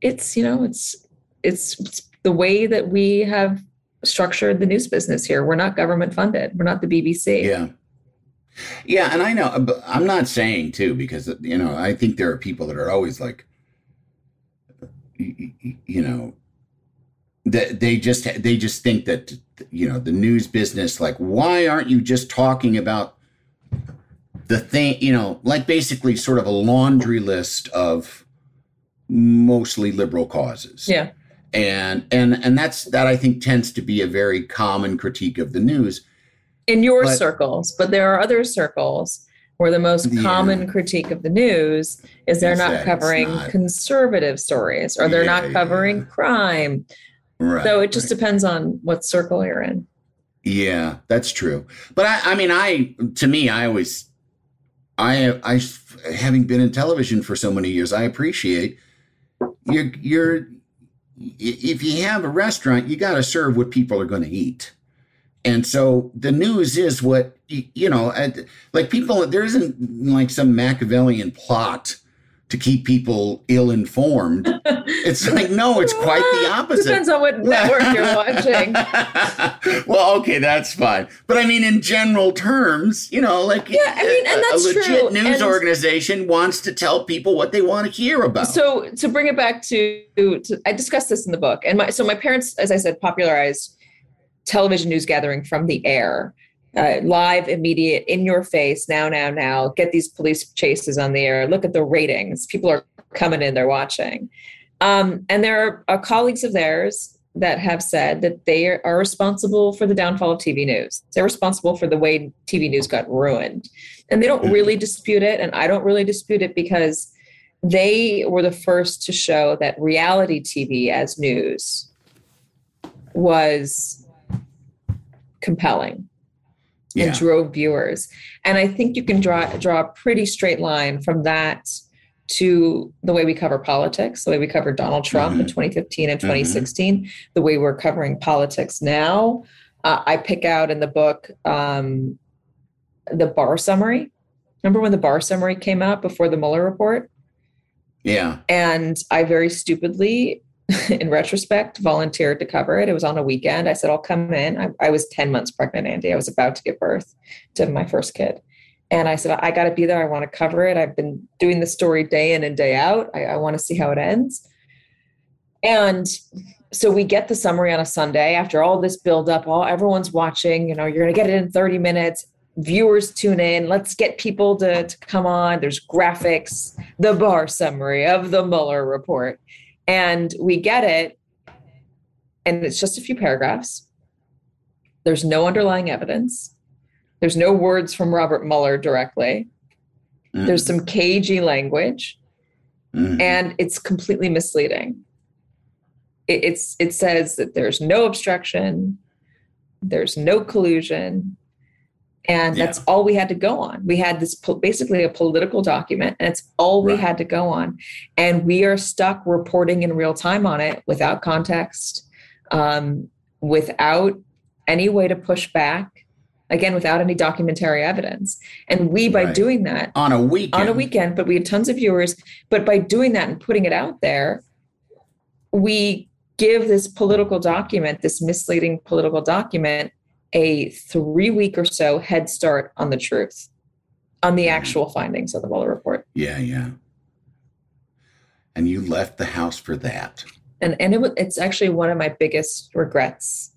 Yeah. It's, you know, it's the way that we have structured the news business here. We're not government funded. We're not the BBC. Yeah. Yeah. And I know, but I'm not saying too, because, you know, I think there are people that are always like, you know, that they just think that, you know, the news business, like, why aren't you just talking about the thing, you know, like basically sort of a laundry list of mostly liberal causes. Yeah. And that I think tends to be a very common critique of the news in your circles, but there are other circles where the most common critique of the news is they're not covering conservative stories, or they're not covering crime. Right, so it just depends on what circle you're in. Yeah, that's true. But I mean, to me, I having been in television for so many years, I appreciate you're if you have a restaurant, you got to serve what people are going to eat. And so the news is what, you know, like people, there isn't like some Machiavellian plot to keep people ill-informed. It's like, no, it's quite the opposite. Depends on what network you're watching. Well, okay, that's fine. But I mean, in general terms, you know, like a legit news organization wants to tell people what they want to hear about. So to bring it back to I discussed this in the book. And my parents, as I said, popularized television news gathering from the air. Live, immediate, in your face, now, get these police chases on the air. Look at the ratings. People are coming in, they're watching. And there are colleagues of theirs that have said that they are responsible for the downfall of TV news. They're responsible for the way TV news got ruined. And they don't really dispute it. And I don't really dispute it, because they were the first to show that reality TV as news was compelling. Yeah. And drove viewers. And I think you can draw a pretty straight line from that to the way we cover politics, the way we covered Donald Trump mm-hmm. in 2015 and 2016, mm-hmm. the way we're covering politics now. I pick out in the book the Barr summary. Remember when the Barr summary came out before the Mueller report? Yeah. And I very stupidly, in retrospect, volunteered to cover it. It was on a weekend. I said, I'll come in. I was 10 months pregnant, Andy. I was about to give birth to my first kid. And I said, I got to be there. I want to cover it. I've been doing the story day in and day out. I want to see how it ends. And so we get the summary on a Sunday after all this buildup, everyone's watching, you know, you're going to get it in 30 minutes. Viewers tune in. Let's get people to come on. There's graphics, the Barr summary of the Mueller report. And we get it, and it's just a few paragraphs. There's no underlying evidence. There's no words from Robert Mueller directly. Mm. There's some cagey language, and it's completely misleading. It says that there's no obstruction, there's no collusion, and that's all we had to go on. We had this basically a political document, and it's all we had to go on. And we are stuck reporting in real time on it without context, without any way to push back, again, without any documentary evidence. And we, by doing that on a weekend, but we had tons of viewers, but by doing that and putting it out there, we give this political document, this misleading political document, a 3-week or so head start on the truth, on the actual findings of the Mueller report. Yeah. And you left the house for that. And it's actually one of my biggest regrets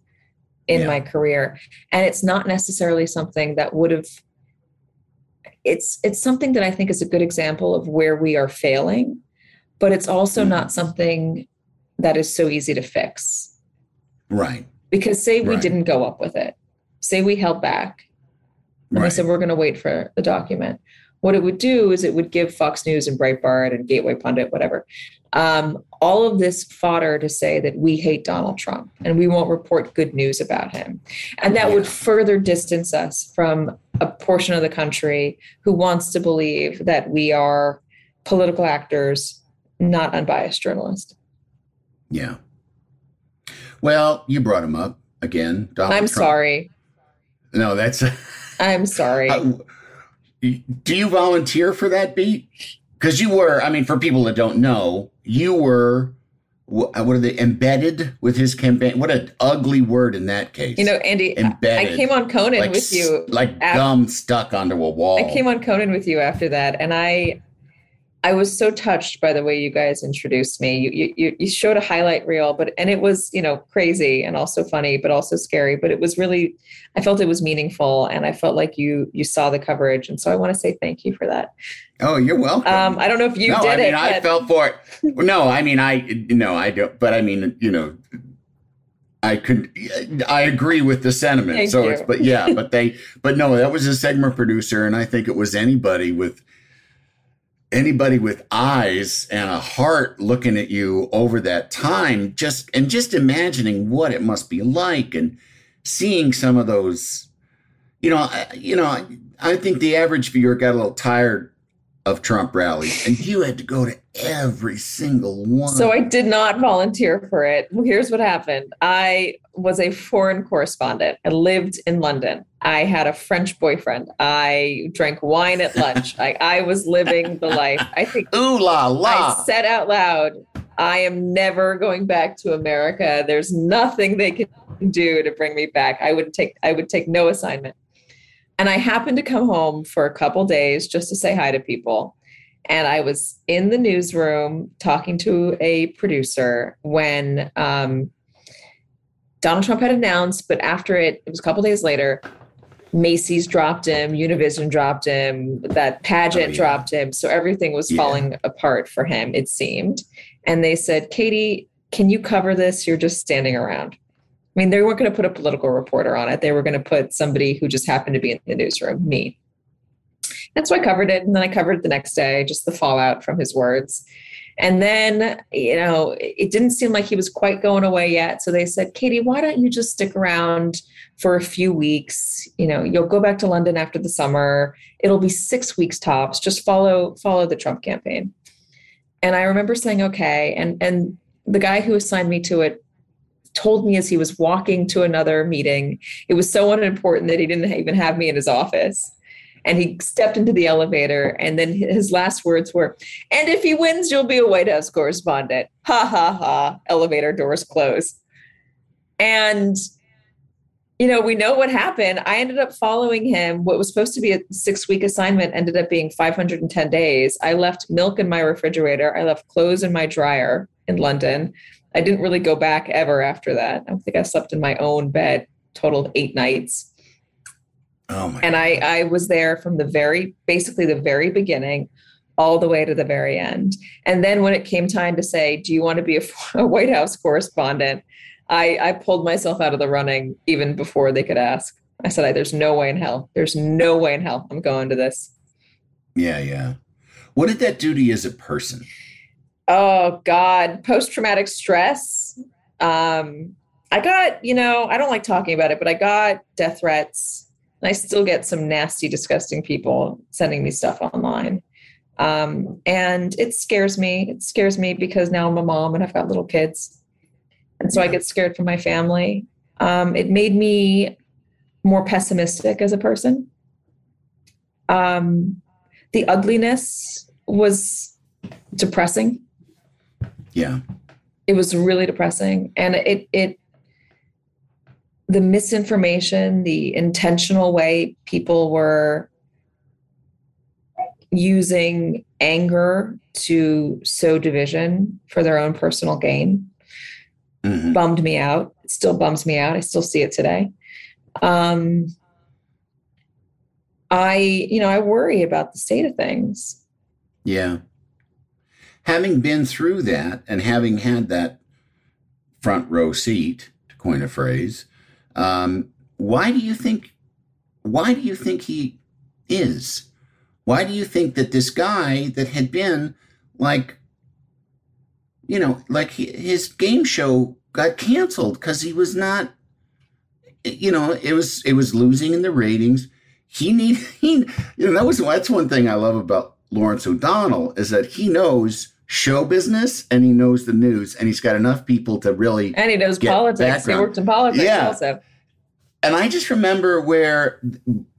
in my career. And it's not necessarily something that would have, it's something that I think is a good example of where we are failing, but it's also not something that is so easy to fix. Right. Because say we didn't go up with it, say we held back and they said, we're going to wait for the document. What it would do is it would give Fox News and Breitbart and Gateway Pundit, whatever, all of this fodder to say that we hate Donald Trump and we won't report good news about him. And that would further distance us from a portion of the country who wants to believe that we are political actors, not unbiased journalists. Yeah. Well, you brought him up again, Donald Trump. I'm sorry. No, that's... I'm sorry. Do you volunteer for that beat? Because you were, I mean, for people that don't know, you were, what are they, embedded with his campaign? What an ugly word in that case. You know, Andy, embedded, I came on Conan like, with you. Like gum stuck onto a wall. I came on Conan with you after that. And I was so touched by the way you guys introduced me. You showed a highlight reel, and it was, you know, crazy and also funny, but also scary. But it was really, I felt it was meaningful, and I felt like you saw the coverage, and so I want to say thank you for that. Oh, you're welcome. I don't know if you did it. I felt for it. No, I mean, I don't. But I mean, you know, I agree with the sentiment. Thank you. But that was a segment producer, and I think it was anybody with eyes and a heart looking at you over that time, just imagining what it must be like and seeing some of those, I think the average viewer got a little tired of Trump rallies, and you had to go to every single one. So I did not volunteer for it. Well, here's what happened. I was a foreign correspondent. I lived in London. I had a French boyfriend. I drank wine at lunch. I was living the life. I think, ooh la la. I said out loud, I am never going back to America. There's nothing they can do to bring me back. I would take no assignment. And I happened to come home for a couple days just to say hi to people. And I was in the newsroom talking to a producer when Donald Trump had announced, but after it was a couple days later, Macy's dropped him, Univision dropped him, that pageant dropped him. So everything was falling apart for him, it seemed. And they said, Katy, can you cover this? You're just standing around. I mean, they weren't going to put a political reporter on it. They were going to put somebody who just happened to be in the newsroom, me. And so I covered it. And then I covered it the next day, just the fallout from his words. And then, you know, it didn't seem like he was quite going away yet. So they said, Katy, why don't you just stick around for a few weeks? You know, you'll go back to London after the summer. It'll be 6 weeks tops. Just follow the Trump campaign. And I remember saying, okay. And the guy who assigned me to it told me as he was walking to another meeting, it was so unimportant that he didn't even have me in his office. And he stepped into the elevator, and then his last words were, and if he wins, you'll be a White House correspondent. Ha, ha, ha. Elevator doors close. And, you know, we know what happened. I ended up following him. What was supposed to be a 6-week assignment ended up being 510 days. I left milk in my refrigerator. I left clothes in my dryer in London. I didn't really go back ever after that. I think I slept in my own bed, total of 8 nights. Oh my! And I was there from basically the very beginning, all the way to the very end. And then when it came time to say, do you want to be a White House correspondent? I pulled myself out of the running even before they could ask. I said, there's no way in hell. There's no way in hell I'm going to this. Yeah. What did that do to you as a person? Oh, God. Post-traumatic stress. I got, I don't like talking about it, but I got death threats. And I still get some nasty, disgusting people sending me stuff online. And it scares me. It scares me because now I'm a mom and I've got little kids. And so I get scared for my family. It made me more pessimistic as a person. The ugliness was depressing. Yeah. It was really depressing. And the misinformation, the intentional way people were using anger to sow division for their own personal gain bummed me out. It still bums me out. I still see it today. I worry about the state of things. Yeah. Having been through that and having had that front row seat, to coin a phrase, why do you think he is? Why do you think that this guy that had been his game show got canceled because he was not, it was losing in the ratings. That's one thing I love about Lawrence O'Donnell is that he knows show business and he knows the news and he's got enough people to really get. And he knows politics. Background. He worked in politics also. And I just remember where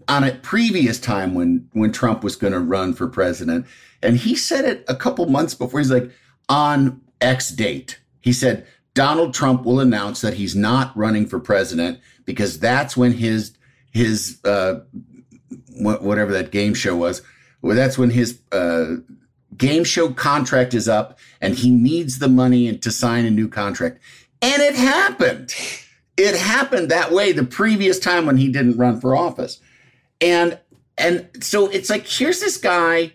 on a previous time when Trump was going to run for president, and he said it a couple months before, he's like, on X date, he said, Donald Trump will announce that he's not running for president because that's when his whatever that game show was, well, that's when his game show contract is up and he needs the money to sign a new contract. And it happened. It happened that way the previous time when he didn't run for office. And so it's like, here's this guy.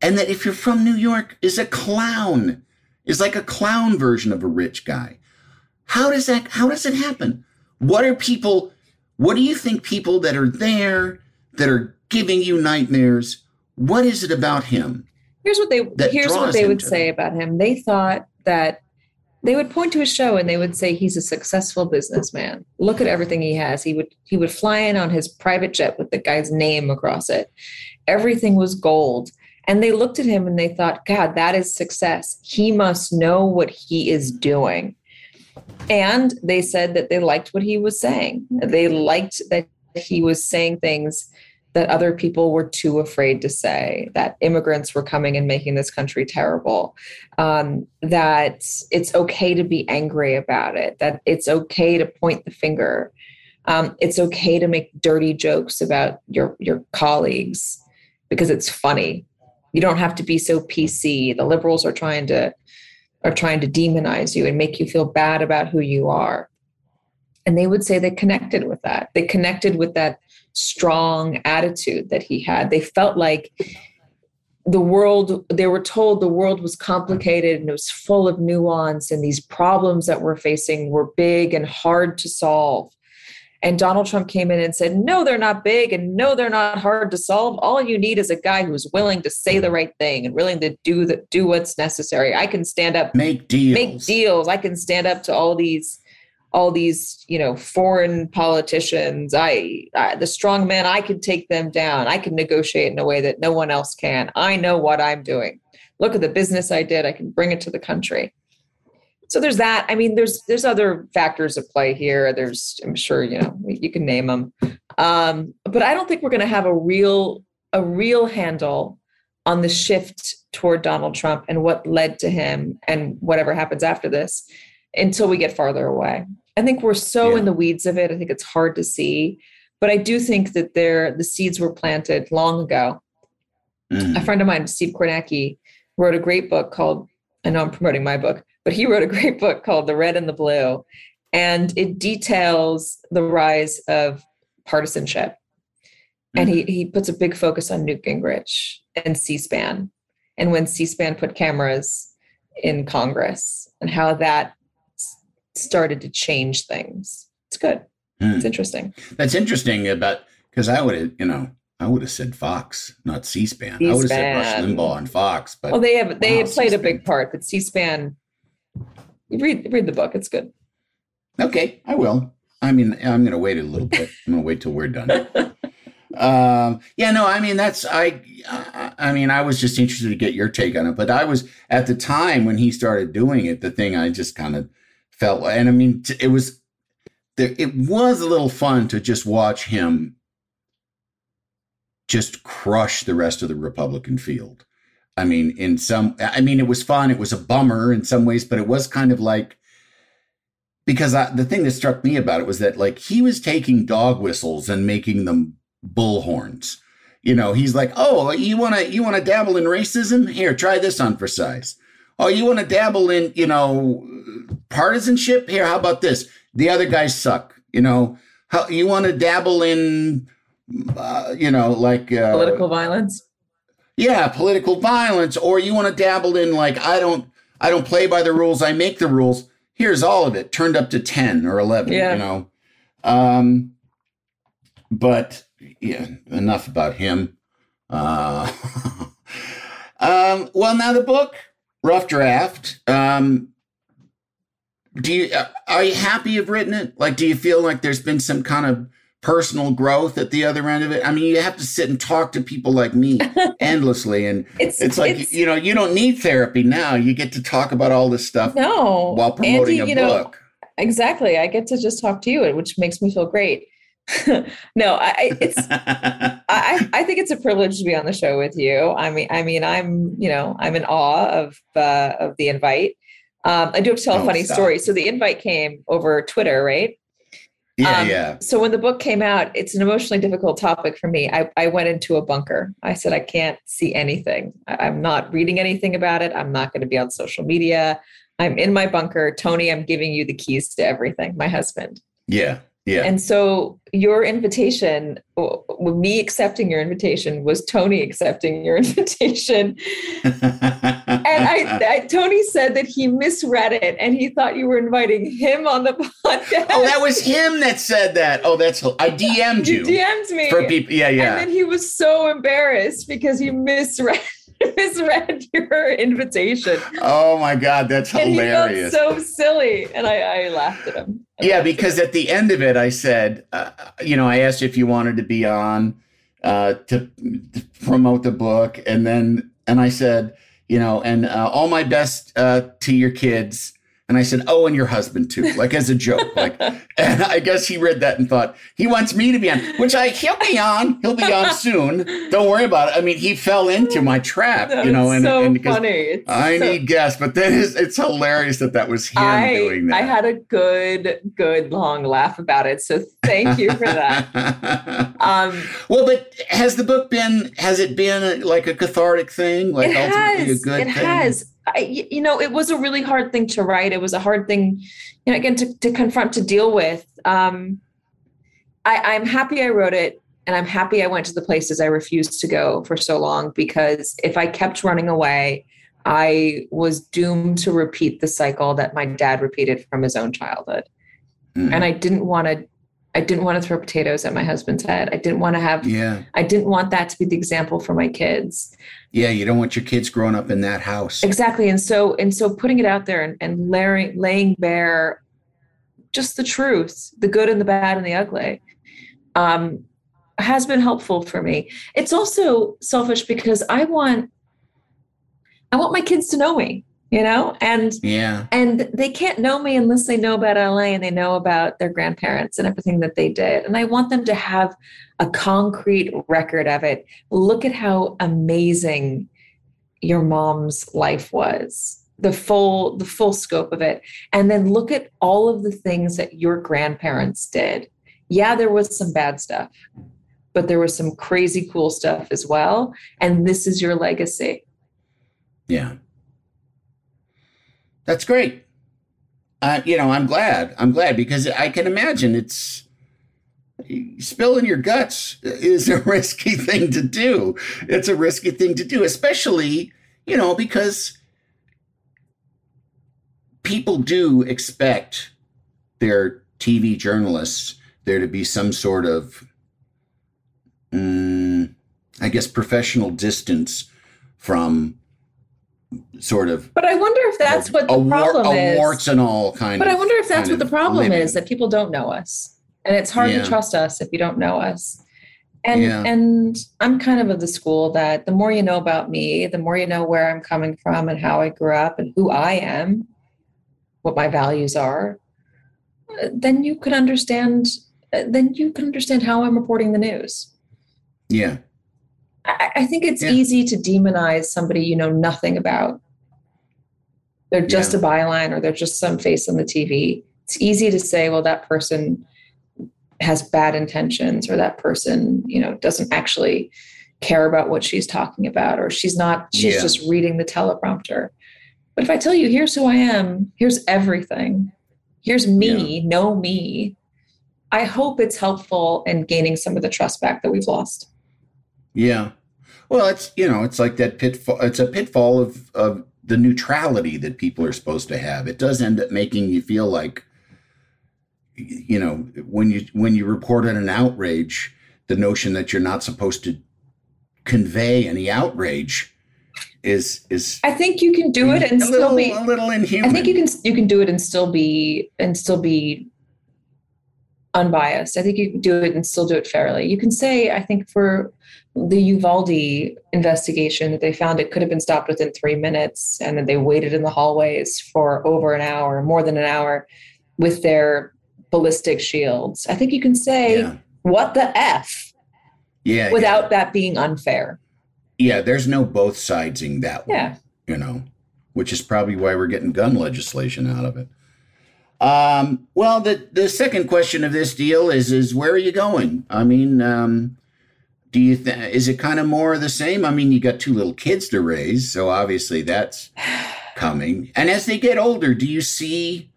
And that if you're from New York is a clown, is like a clown version of a rich guy. How does it happen? What do you think people that are there that are giving you nightmares? What is it about him? Here's what they would say about him. They thought that they would point to his show and they would say he's a successful businessman. Look at everything he has. He would fly in on his private jet with the guy's name across it. Everything was gold. And they looked at him and they thought, God, that is success. He must know what he is doing. And they said that they liked what he was saying. They liked that he was saying things that other people were too afraid to say, that immigrants were coming and making this country terrible, that it's okay to be angry about it, that it's okay to point the finger. It's okay to make dirty jokes about your colleagues because it's funny. You don't have to be so PC. The liberals are trying to demonize you and make you feel bad about who you are. And they would say they connected with that. They connected with that strong attitude that he had. They felt like they were told the world was complicated and it was full of nuance and these problems that we're facing were big and hard to solve. And Donald Trump came in and said, no, they're not big and no, they're not hard to solve. All you need is a guy who's willing to say the right thing and willing to do what's necessary. I can stand up, make deals. I can stand up to all these, foreign politicians. I the strong man, I can take them down. I can negotiate in a way that no one else can. I know what I'm doing. Look at the business I did. I can bring it to the country. So there's that. I mean, there's other factors at play here. There's, I'm sure, you can name them. But I don't think we're going to have a real handle on the shift toward Donald Trump and what led to him and whatever happens after this until we get farther away. I think we're in the weeds of it. I think it's hard to see. But I do think that the seeds were planted long ago. Mm-hmm. A friend of mine, Steve Kornacki, wrote a great book called, I know I'm promoting my book, but he wrote a great book called The Red and the Blue, and it details the rise of partisanship. Mm-hmm. And he puts a big focus on Newt Gingrich and C-SPAN, and when C-SPAN put cameras in Congress and how that started to change things. It's good. Mm. It's interesting. That's interesting because I would have said Fox, not C-SPAN. C-SPAN. I would have said Rush Limbaugh on Fox. But they had played C-SPAN. A big part, but C-SPAN. Read the book. It's good. Okay, I will. I mean, I'm going to wait a little bit. I'm going to wait till we're done. I was just interested to get your take on it, but I was at the time when he started doing it, the thing I just kind of felt, and I mean, it was a little fun to just watch him just crush the rest of the Republican field. I mean, it was fun. It was a bummer in some ways, but it was kind of like, because the thing that struck me about it was that like he was taking dog whistles and making them bullhorns, You know, he's like, oh, you want to dabble in racism? Here, try this on for size. Oh, you want to dabble in, you know, partisanship? Here, how about this? The other guys suck. You know, how, you want to dabble in, you know, like political violence. Yeah, political violence. Or you want to dabble in, like, I don't play by the rules. I make the rules. Here's all of it turned up to 10 or 11, yeah. You know. But yeah, enough about him. Well, now the book, Rough Draft. Are you happy you've written it? Like, do you feel like there's been some kind of personal growth at the other end of it? I mean, you have to sit and talk to people like me endlessly. And it's like, you know, you don't need therapy now. You get to talk about all this stuff while promoting Andy, a book. Exactly. I get to just talk to you, which makes me feel great. I think it's a privilege to be on the show with you. I mean, I'm in awe of the invite. I do have to tell a funny story. So the invite came over Twitter, right? Yeah. So when the book came out, it's an emotionally difficult topic for me. I went into a bunker. I said, I can't see anything. I'm not reading anything about it. I'm not going to be on social media. I'm in my bunker. Tony, I'm giving you the keys to everything. My husband. Yeah. Yeah. And so your invitation, me accepting your invitation, was Tony accepting your invitation. And Tony said that he misread it and he thought you were inviting him on the podcast. Oh, that was him that said that. Oh, that's, I DM'd you. You DM'd me. For people. Yeah, yeah. And then he was so embarrassed because you misread your invitation. Oh, my God. That's hilarious. And he felt so silly. And I laughed at him. Yeah, because at the end of it, I said, you know, I asked if you wanted to be on to promote the book. And I said, you know, and all my best to your kids. And I said, oh, and your husband, too, like as a joke. Like, and I guess he read that and thought he wants me to be on, which he'll be on. He'll be on soon. Don't worry about it. I mean, he fell into my trap, you know, and, so and funny. It's I need guests. But then it's hilarious that was him doing that. I had a good long laugh about it. So thank you for that. Well, but has it been like a cathartic thing? Like ultimately a good thing? It has. You know, it was a really hard thing to write. It was a hard thing, you know, again, to confront, to deal with. I'm happy I wrote it, and I'm happy I went to the places I refused to go for so long, because if I kept running away, I was doomed to repeat the cycle that my dad repeated from his own childhood. Mm-hmm. And I didn't want to throw potatoes at my husband's head. I didn't want to have, I didn't want that to be the example for my kids. Yeah. You don't want your kids growing up in that house. Exactly. And so putting it out there and laying bare just the truth, the good and the bad and the ugly, has been helpful for me. It's also selfish because I want my kids to know me. You know, and they can't know me unless they know about LA and they know about their grandparents and everything that they did. And I want them to have a concrete record of it. Look at how amazing your mom's life was, the full scope of it. And then look at all of the things that your grandparents did. Yeah, there was some bad stuff, but there was some crazy cool stuff as well. And this is your legacy. Yeah. That's great. You know, I'm glad because I can imagine it's spilling your guts is a risky thing to do. It's a risky thing to do, especially, you know, because people do expect their TV journalists there to be some sort of, I guess, professional distance from sort of, but I wonder if that's what the problem is. A warts and all kind of. But I wonder if that's what the problem is, that people don't know us, and it's hard to trust us if you don't know us. And I'm kind of the school that the more you know about me, the more you know where I'm coming from and how I grew up and who I am, what my values are. Then you could understand. Then you can understand how I'm reporting the news. Yeah. I think it's easy to demonize somebody you know nothing about. They're just a byline, or they're just some face on the TV. It's easy to say, well, that person has bad intentions, or that person, you know, doesn't actually care about what she's talking about, or she's not, she's just reading the teleprompter. But if I tell you, here's who I am, here's everything, here's me, know me, I hope it's helpful in gaining some of the trust back that we've lost. Yeah. Well, it's, you know, it's like that pitfall. It's a pitfall of the neutrality that people are supposed to have. It does end up making you feel like, you know, when you report on an outrage, the notion that you're not supposed to convey any outrage is I think you can do it and still be a little inhuman. I think you can do it and still be unbiased. I think you can do it and still do it fairly. You can say, I think for the Uvalde investigation, that they found it could have been stopped within 3 minutes, and that they waited in the hallways for over an hour, more than an hour, with their ballistic shields. I think you can say, what the F? Yeah. Without that being unfair. Yeah, there's no both sidesing that way. Yeah. You know, which is probably why we're getting gun legislation out of it. Well, the second question of this deal is where are you going? I mean, do you is it kind of more of the same? I mean, you got two little kids to raise, so obviously that's coming. And as they get older, do you see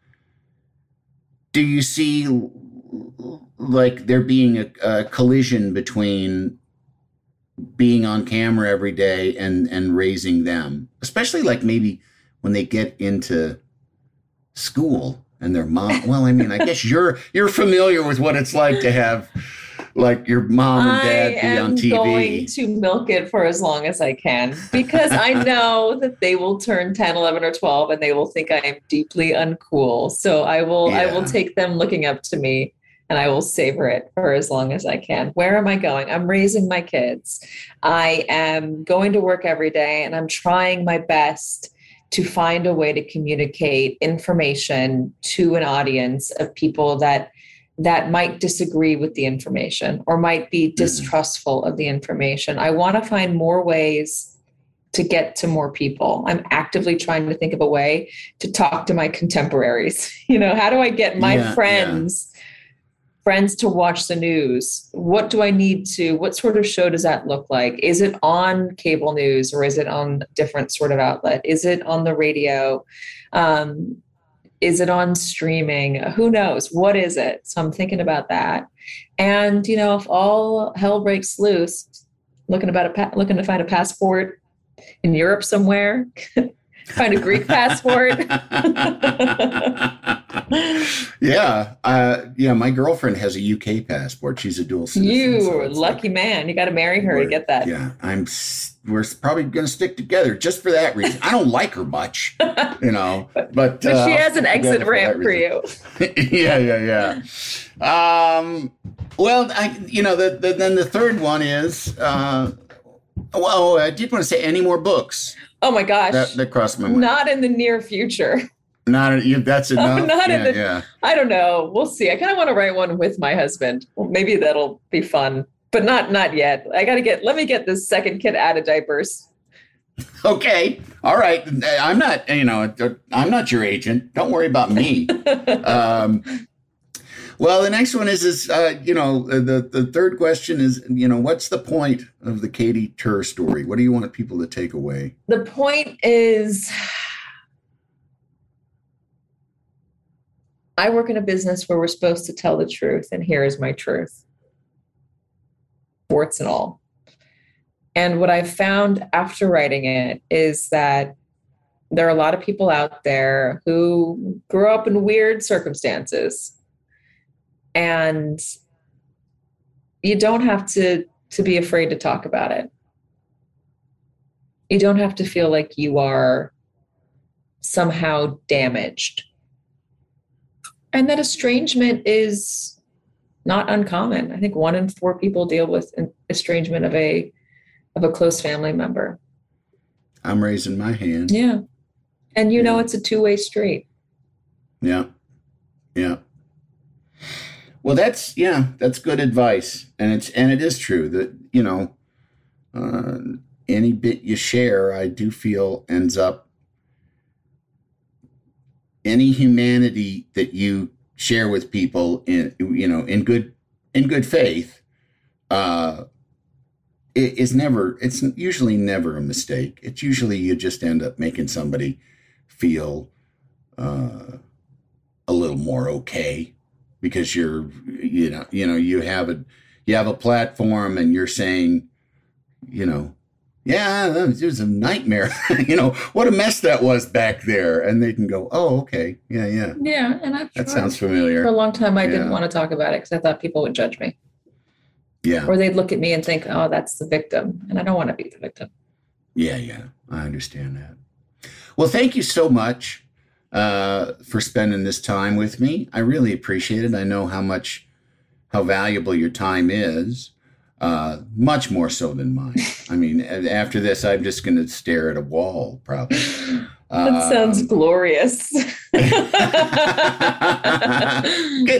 like there being a collision between being on camera every day and raising them, especially like maybe when they get into school? And their mom, well, I mean, I guess you're familiar with what it's like to have like your mom and dad be on TV. I'm going to milk it for as long as I can, because I know that they will turn 10, 11 or 12 and they will think I am deeply uncool. So I will take them looking up to me, and I will savor it for as long as I can. Where am I going? I'm raising my kids. I am going to work every day, and I'm trying my best to find a way to communicate information to an audience of people that might disagree with the information or might be distrustful of the information. I want to find more ways to get to more people. I'm actively trying to think of a way to talk to my contemporaries. You know, how do I get my friends to watch the news? What do I need to, what sort of show does that look like? Is it on cable news, or is it on a different sort of outlet? Is it on the radio? Is it on streaming? Who knows? What is it? So I'm thinking about that. And, you know, if all hell breaks loose, looking to find a passport in Europe somewhere, find a Greek passport. My girlfriend has a UK passport. She's a dual citizen. You so lucky man. You got to marry her to get that. Yeah, we're probably going to stick together just for that reason. I don't like her much, you know, but she has an exit ramp for you. Yeah. Well, then the third one is, I did want to say, any more books? Oh my gosh. That crossed my mind. Not in the near future. I don't know. We'll see. I kind of want to write one with my husband. Well, maybe that'll be fun, but not yet. I got to let me get this second kid out of diapers. Okay. All right. I'm not your agent. Don't worry about me. Well, the next one the third question is, you know, what's the point of the Katy Tur story? What do you want people to take away? The point is, I work in a business where we're supposed to tell the truth, and here is my truth, warts and all. And what I've found after writing it is that there are a lot of people out there who grew up in weird circumstances, and you don't have to be afraid to talk about it. You don't have to feel like you are somehow damaged. And that estrangement is not uncommon. I think 1 in 4 people deal with an estrangement of a close family member. I'm raising my hand. Yeah. And you know, it's a two-way street. Yeah. Yeah. Well, that's good advice. And it is true that, you know, any bit you share, I do feel ends up, any humanity that you share with people in good faith it's usually never a mistake. It's usually you just end up making somebody feel a little more okay because you have a platform and you're saying, yeah, it was a nightmare. What a mess that was back there. And they can go, oh, okay. Yeah. Yeah. And that sounds familiar. For a long time, I didn't want to talk about it because I thought people would judge me. Yeah. Or they'd look at me and think, oh, that's the victim. And I don't want to be the victim. Yeah. Yeah. I understand that. Well, thank you so much for spending this time with me. I really appreciate it. I know how valuable your time is. Much more so than mine. I mean, after this, I'm just going to stare at a wall, probably. That sounds glorious.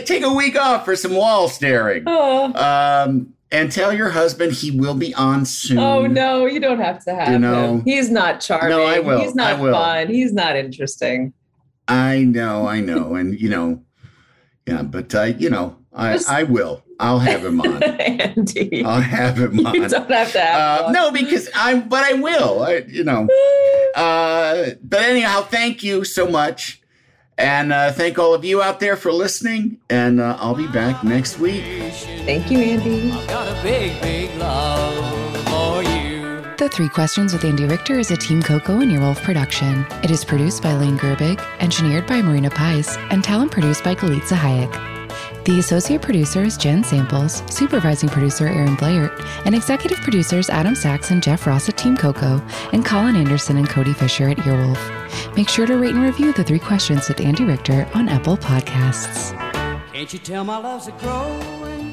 Take a week off for some wall staring. Oh. And tell your husband he will be on soon. Oh, no, you don't have to have him. He's not charming. No, I will. He's not fun. He's not interesting. I know. And, yeah, but, I will. I'll have him on. Andy. I'll have him on. You don't have to have him on. No, because I will, But anyhow, thank you so much. And thank all of you out there for listening. And I'll be back next week. Thank you, Andy. I've got a big, big love for you. The Three Questions with Andy Richter is a Team Coco and Earwolf production. It is produced by Lane Gerbig, engineered by Marina Pice, and talent produced by Galitza Hayek. The associate producer is Jen Samples, supervising producer Aaron Blair, and executive producers Adam Sachs and Jeff Ross at Team Coco, and Colin Anderson and Cody Fisher at Earwolf. Make sure to rate and review The Three Questions with Andy Richter on Apple Podcasts. Can't you tell my love's a growing?